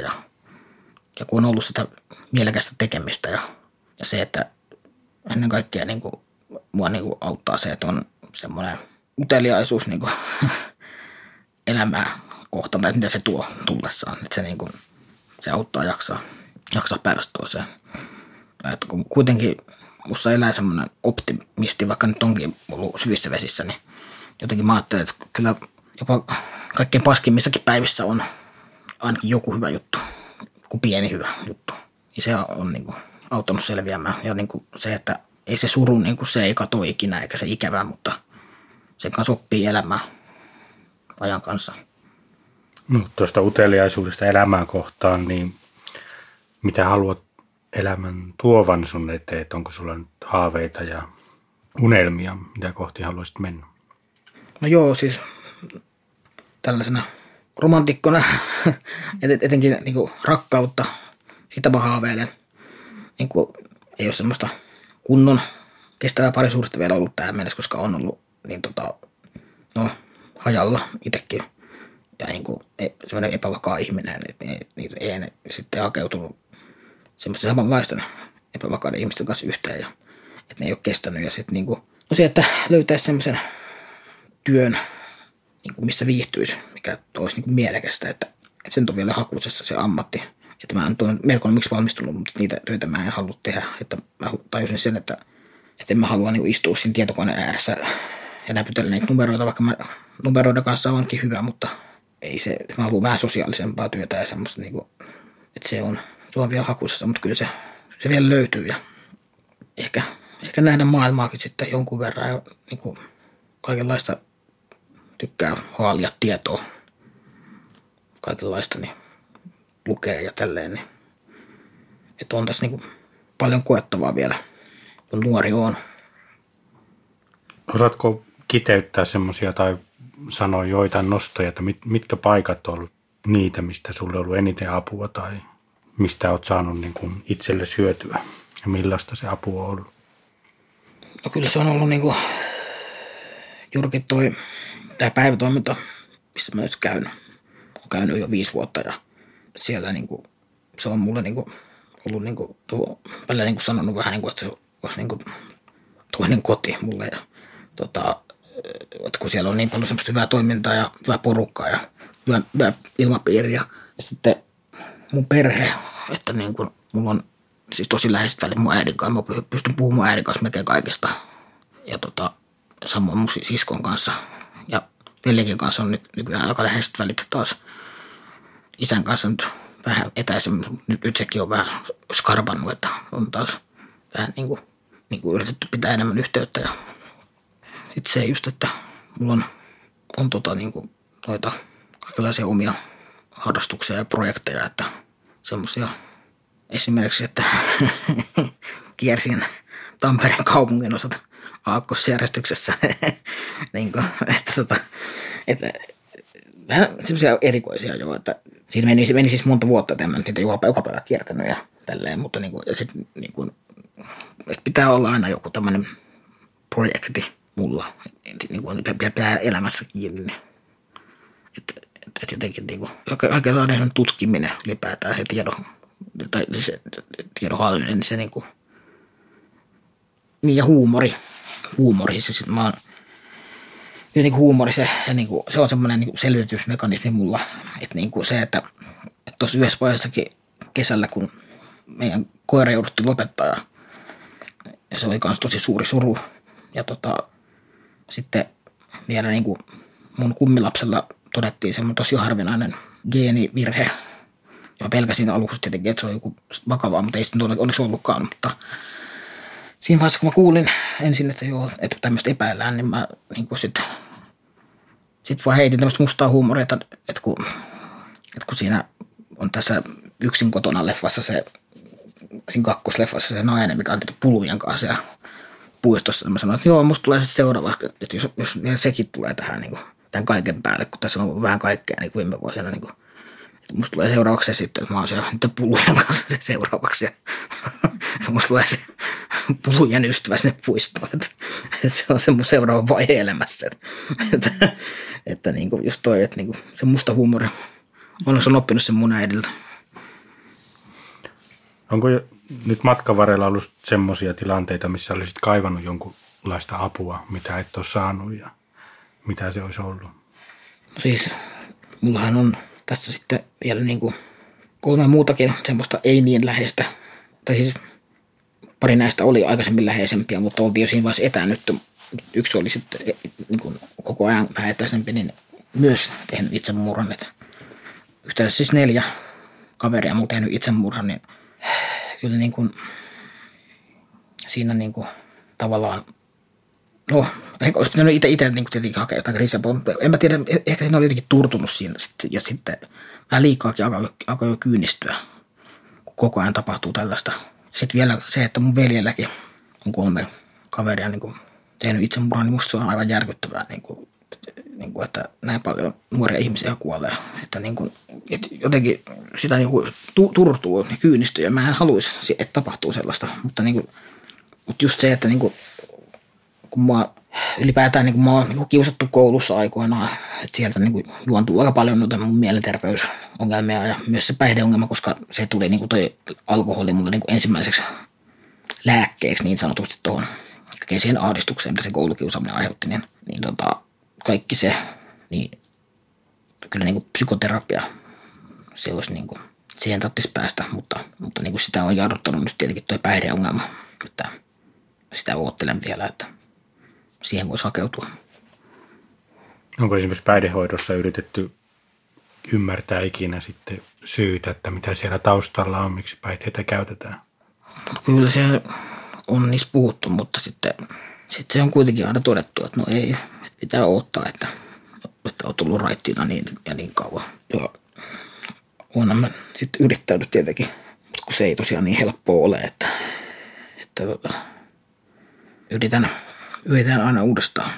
ja kun on ollut sitä mielekästä tekemistä ja se, että ennen kaikkea niin kuin, mua niin kuin auttaa se, että on semmoinen uteliaisuus niin kuin, elämää kohtaan, että mitä se tuo tullessaan. Että se, niin kuin, se auttaa jaksaa päivästä toiseen. Että kun kuitenkin musta elää semmoinen optimisti, vaikka nyt onkin ollut syvissä vesissä, niin jotenkin mä ajattelen, että kyllä jopa kaikkein paskimmissakin päivissä on ainakin joku hyvä juttu. Kuin pieni hyvä juttu. Ja se on niin kuin auttanut selviämään. Ja niin kuin se, että ei se suru, niin kuin se ei kato ikinä eikä se ikävää, mutta sen kanssa oppii elämään ajan kanssa. No, tuosta uteliaisuudesta elämään kohtaan, niin mitä haluat elämän tuovan sun eteen? Onko sulla nyt haaveita ja unelmia, mitä kohti haluaisit mennä? No joo, siis tällaisena romantikkona, etenkin niin kuin rakkautta, sitä mä haaveilen. Niin kuin, ei ole semmoista kunnon kestävää parisuhdetta vielä ollut tähän mennessä, koska on ollut niin, hajalla itsekin. Ja niin kuin, semmoinen epävakaa ihminen, ei ne sitten hakeutunut semmoista samanlaisten epävakaiden ihmisten kanssa yhteen. Ja, että ne ei ole kestänyt. Ja sitten niin kuin, no se, että löytäisi semmoisen työn, niin missä viihtyisi, mikä olisi niin mielekästä, että sen on vielä hakusessa se ammatti. Että mä oon merkonomiksi valmistunut, mutta niitä töitä mä en halua tehdä. Että mä tajusin sen, että en mä halua niin istua siinä tietokoneen ääressä ja näpytellä niitä numeroita, vaikka mä numeroiden kanssa onkin hyvä, mutta ei se, mä haluan vähän sosiaalisempaa työtä ja semmoista, niin kuin, että se on vielä hakusessa, mutta kyllä se vielä löytyy ja ehkä nähdä maailmaakin sitten jonkun verran ja niin kuin kaikenlaista. Tykkää haalia tietoa, kaikenlaista niin lukee ja tälleen. Niin. Että on tässä niin kuin paljon koettavaa vielä, kun nuori on. Osaatko kiteyttää semmoisia tai sanoa joitain nostoja, että mitkä paikat on ollut niitä, mistä sulle on ollut eniten apua tai mistä olet saanut niin kuin itsellesi hyötyä ja millaista se apu on ollut? No kyllä se on ollut niin kuin juurikin toi. Tämä päivätoiminta, missä mä nyt käyn, olen käynyt jo 5 vuotta ja siellä niin kuin, se on mulle niin kuin, ollut niinku välillä niinku sanonut vähän niinku, että se olisi niinku toinen koti mulle ja että kun siellä on niin paljon semmoista hyvää toimintaa ja hyvää porukkaa ja hyvää ilmapiiriä. Ja sitten mun perhe, että niin kuin mulla on siis tosi läheiset välit mun äidin kanssa. Mä pystyn puhumaan mun äidin kanssa melkein kaikesta. Ja samoin mun siskon kanssa. Ja veljenkin kanssa on nykyään aika läheiset välit taas. Isän kanssa nyt vähän etäisemmin. Nyt sekin on vähän skarpannut, että on taas vähän niin kuin yritetty pitää enemmän yhteyttä. Ja sitten se just, että mulla on niin kuin noita kaikenlaisia omia harrastuksia ja projekteja, että semmoisia esimerkiksi, että kiersin Tampereen kaupungin osat aakkosjärjestyksessä, niin kuin, että vähän semmoisia erikoisia jo, että siinä meni siis monta vuotta, että en mä niitä joka päivä kiertänyt ja tälleen, mutta niin kuin, ja sit, niin kuin, että pitää olla aina joku tämmöinen projekti mulla, niin kuin pitää elämässä kiinni, että jotenkin niin kuin, kaikenlainen tutkiminen ylipäätään se tiedonhallinnon, niin se niin kuin, niin ja huumori siis mä oon, niin kuin huumori se on semmoinen niin kuin selvitysmekanismi mulla, että niin kuin se, että tuossa yhdessä vaiheessakin kesällä, kun meidän koira jouduttiin lopettaa ja se oli kans tosi suuri suru ja sitten vielä niin kuin mun kummilapsella todettiin semmoinen tosi harvinainen geenivirhe. Mä pelkäsin aluksi tietenkin, että se on joku vakavaa, mutta ei sitten onneksi ollutkaan. Mutta siinä vaiheessa, kun mä kuulin ensin, että tämmöistä epäillään, niin mä niin sit vaan heitin tämmöistä mustaa huumoria, että kun siinä on tässä Yksin kotona -leffassa siinä kakkosleffassa se nainen, mikä on tehty pulujen kanssa ja puistossa, mä sanoin, että joo, musta tulee sitten seuraavaksi, että jos sekin tulee tähän niin kuin, tämän kaiken päälle, kun tässä on vähän kaikkea niin kuin viime vuosina. Niin kuin, että musta tulee seuraavaksi sitten, että mä oon siellä niiden pulujen kanssa se seuraavaksi. Ja musta tulee se pulujen ystävä sinne puistoon. Että se on se mun seuraava vaihe elämässä. Että niin kuin just toi, että niin kuin se musta huumori. Onneksi on oppinut sen mun äidiltä. Onko nyt matkan varrella ollut semmoisia tilanteita, missä olisit kaivannut jonkunlaista apua, mitä et ole saanut ja mitä se olisi ollut? No siis, mullahan on tässä sitten vielä niin kuin 3 muutakin semmoista ei niin läheistä. Tai siis pari näistä oli aikaisemmin läheisempiä, mutta oltiin jo siinä vaiheessa etäännytty. Yksi oli sitten niin kuin koko ajan vähän etäisempi, niin myös tehnyt itsemurhan. Yhteensä siis 4 kaveria on tehnyt itsemurhan, niin kyllä niin kuin siinä niin kuin tavallaan... No, ehkä olisi pitänyt itse niin tietenkin hakea jotain kriisiä, mutta en mä tiedä, ehkä siinä oli jotenkin turtunut siinä ja sitten vähän liikaakin alkoi jo kyynistyä, kun koko ajan tapahtuu tällaista. Sitten vielä se, että mun veljelläkin on 3 kaveria niin kuin tehnyt itsemurhaa, niin musta se on aivan järkyttävää, niin kuin, että näin paljon nuoria ihmisiä kuolee. Että niin kuin, että jotenkin sitä niin kuin turtuu ja kyynistyy ja mä en haluaisi, että tapahtuu sellaista, mutta, niin kuin, mutta just se, että... Niin kuin, kun mä ylipäätään niin mä oon niin kiusattu koulussa aikoinaan, että sieltä niin juontuu aika paljon noita mun mielenterveysongelmia ja myös se päihdeongelma, koska se tuli niin toi alkoholi mulle niin ensimmäiseksi lääkkeeksi niin sanotusti tuohon kesien ahdistukseen, mitä se koulukiusaaminen aiheutti, niin kaikki se, niin kyllä niin psykoterapia, se olisi niin kuin, siihen tarvitsisi päästä, mutta niin sitä on jarruttanut nyt tietenkin toi päihdeongelma, että sitä oottelen vielä, että siihen voisi hakeutua. Onko esimerkiksi päihdehoidossa yritetty ymmärtää ikinä sitten syytä, että mitä siellä taustalla on, miksi päihteitä käytetään? Kyllä se on niissä puhuttu, mutta sitten se on kuitenkin aina todettu, että no ei, että pitää odottaa, että on tullut raittiina niin ja niin kauan. Ja onhan mä sitten yrittänyt tietenkin, mutta kun se ei tosiaan niin helppoa ole, että yritän aina uudestaan.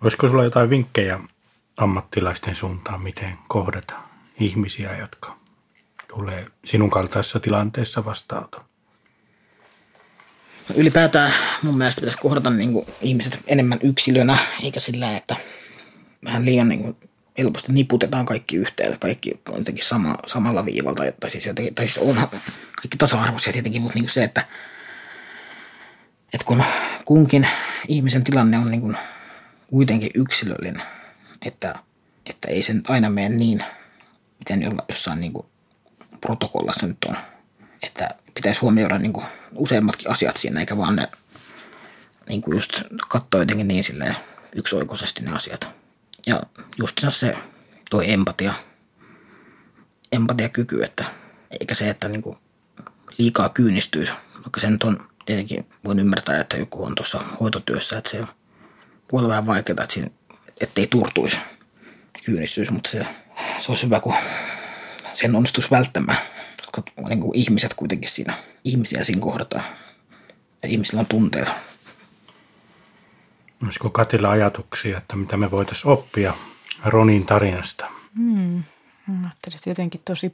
Olisiko sulla jotain vinkkejä ammattilaisten suuntaan, miten kohdata ihmisiä, jotka tulee sinun kaltaisessa tilanteessa vastaanotolle? No ylipäätään mun mielestä pitäisi kohdata niin kuin ihmiset enemmän yksilönä, eikä sillä, että vähän liian niin kuin helposti niputetaan kaikki yhteen, kaikki on jotenkin samalla viivalta, tai siis onhan kaikki tasa-arvoisia tietenkin, mutta niin kuin se, että kun kunkin ihmisen tilanne on niin kuin kuitenkin yksilöllinen, että ei sen aina mene niin, miten jossain niin kuin protokollassa nyt on, että pitäisi huomioida niin kuin useammatkin asiat siinä, eikä vaan ne niin kuin just katsoa jotenkin niin silleen yksioikoisesti ne asiat. Ja justiinsa se toi empatiakyky, että eikä se, että niinku liikaa kyynistyisi, vaikka sen on tietenkin voin ymmärtää, että joku on tuossa hoitotyössä, että se voi olla vähän vaikeaa, että siinä, ettei turtuisi kyynistyisi, mutta se olisi hyvä, kun sen onnistuisi välttämään, koska niinku ihmiset kuitenkin siinä, ihmisiä siinä kohdataan ja ihmisillä on tunteita. Olisiko Katilla ajatuksia, että mitä me voitaisiin oppia Ronin tarinasta? Mä ajattelin, että jotenkin tosi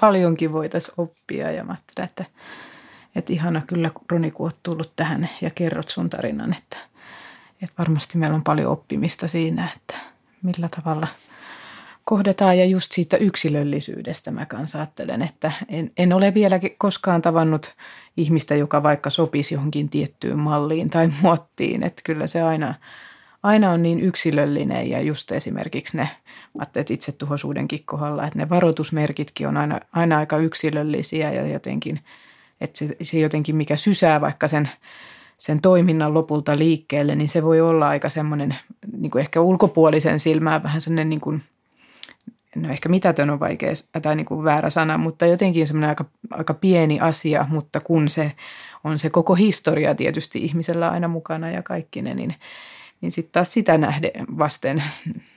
paljonkin voitaisiin oppia. Ja mä ajattelin, että ihana kyllä, Roni, kun oot tullut tähän ja kerrot sun tarinan, että varmasti meillä on paljon oppimista siinä, että millä tavalla kohdataan. Ja just siitä yksilöllisyydestä mä kanssa ajattelen, että en ole vielä koskaan tavannut ihmistä, joka vaikka sopisi johonkin tiettyyn malliin tai muottiin. Että kyllä se aina on niin yksilöllinen ja just esimerkiksi ne, että itsetuhoisuudenkin kohdalla, että ne varoitusmerkitkin on aina aika yksilöllisiä ja jotenkin, että se jotenkin mikä sysää vaikka sen toiminnan lopulta liikkeelle, niin se voi olla aika semmoinen niin kuin ehkä ulkopuolisen silmään vähän semmoinen niin kuin no ehkä mitätön on vaikea tai niin kuin väärä sana, mutta jotenkin semmoinen aika pieni asia, mutta kun se on se koko historia tietysti ihmisellä aina mukana ja kaikki ne, niin sitten taas sitä nähden vasten,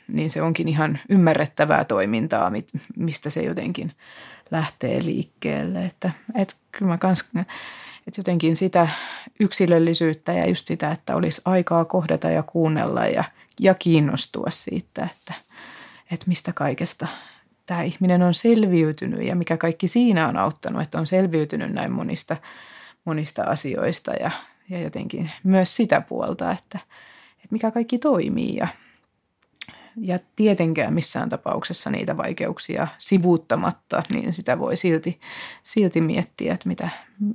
niin se onkin ihan ymmärrettävää toimintaa, mistä se jotenkin lähtee liikkeelle. Että kyllä mä kans, että jotenkin sitä yksilöllisyyttä ja just sitä, että olisi aikaa kohdata ja kuunnella ja kiinnostua siitä, että mistä kaikesta tämä ihminen on selviytynyt ja mikä kaikki siinä on auttanut, että on selviytynyt näin monista asioista ja jotenkin myös sitä puolta, että mikä kaikki toimii ja tietenkään missään tapauksessa niitä vaikeuksia sivuuttamatta, niin sitä voi silti miettiä, että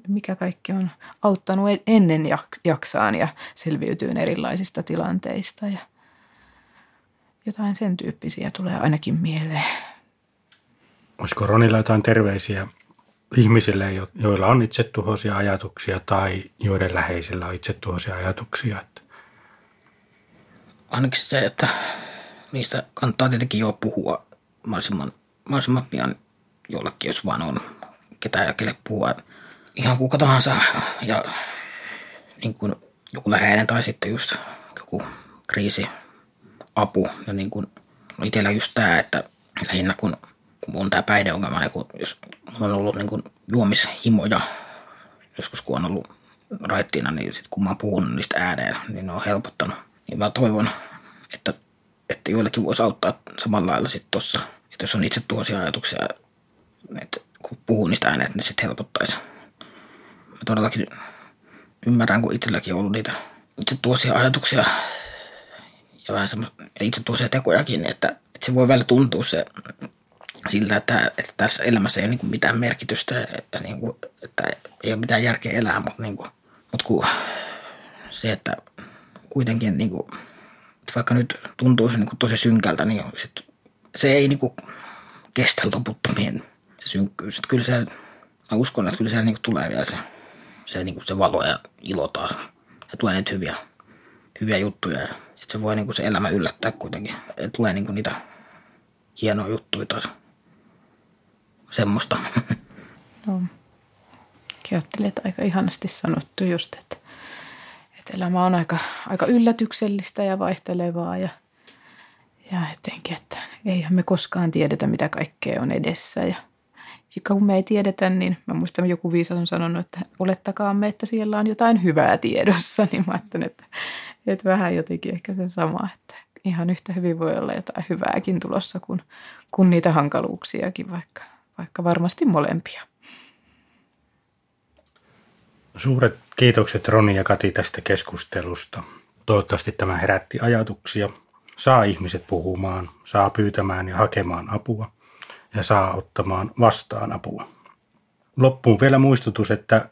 mikä kaikki on auttanut ennen jaksaan ja selviytyyn erilaisista tilanteista ja jotain sen tyyppisiä tulee ainakin mieleen. Olisiko Ronilla jotain terveisiä ihmisille, joilla on itsetuhoisia ajatuksia tai joiden läheisillä on itsetuhoisia ajatuksia? Ainakin se, että niistä kannattaa tietenkin jo puhua mahdollisimman pian jollekin, jos vaan on ketään ja kelle puhua. Ihan kuka tahansa ja niin kuin joku läheinen tai sitten just joku kriisiapu. Ja niin kuin no itsellä just tämä, että lähinnä kun on tämä päihdeongelma, niin kun jos on ollut niin kuin juomishimoja, joskus kun on ollut raittiina, niin sitten kun mä oon puhunut niistä ääneen, niin ne on helpottanut. Niin mä toivon, että joillekin voisi auttaa samalla lailla sitten tuossa, että jos on itsetuhoisia ajatuksia, että kun puhuu niistä ääneen, niin sitten helpottaisi. Mä todellakin ymmärrän, kun itselläkin on ollut niitä itsetuhoisia ajatuksia, ja vähän itsetuhoisia tekojakin, että se voi välillä tuntua se siltä, että tässä elämässä ei ole niin mitään merkitystä, että ei ole mitään järkeä elää, mutta, niin kuin, kun se, että kuitenkin niin kuin, että vaikka nyt tuntuisi niin kuin tosi synkältä, niin sit se ei niin kuin kestä loputtomiin se synkkyys. Että kyllä se, mä uskon, että kyllä se niin kuin tulee vielä niin kuin se valo ja ilo taas ja tulee niitä hyviä juttuja. Että se voi niinku se elämä yllättää kuitenkin. Et tulee niinku niitä hienoja juttuja taas. Semmoista. No, ajattelin, että aika ihanasti sanottu just, että elämä on aika yllätyksellistä ja vaihtelevaa. Ja jotenkin, että eihän me koskaan tiedetä, mitä kaikkea on edessä. Ja kun me ei tiedetä, niin mä muistan, joku viisas on sanonut, että olettakaamme, että siellä on jotain hyvää tiedossa. Niin mä ajattelin, että vähän jotenkin ehkä sen sama, että ihan yhtä hyvin voi olla jotain hyvääkin tulossa kuin niitä hankaluuksiakin, vaikka varmasti molempia. Suuret kiitokset Roni ja Kati tästä keskustelusta. Toivottavasti tämä herätti ajatuksia saa ihmiset puhumaan, saa pyytämään ja hakemaan apua ja saa ottamaan vastaan apua. Loppuun vielä muistutus, että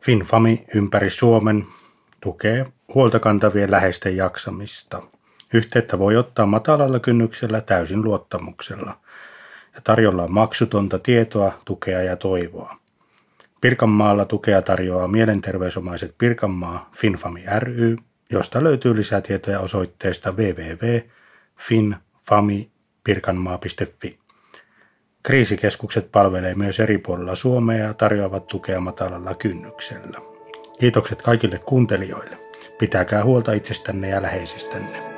FinFami ympäri Suomen tukee huoltakantavien läheisten jaksamista. Yhteyttä voi ottaa matalalla kynnyksellä täysin luottamuksella ja tarjolla on maksutonta tietoa, tukea ja toivoa. Pirkanmaalla tukea tarjoaa Mielenterveysomaiset Pirkanmaa FinFami ry, josta löytyy lisätietoja osoitteesta www.finfamipirkanmaa.fi. Kriisikeskukset palvelee myös eri puolilla Suomea ja tarjoavat tukea matalalla kynnyksellä. Kiitokset kaikille kuuntelijoille. Pitäkää huolta itsestänne ja läheisistänne.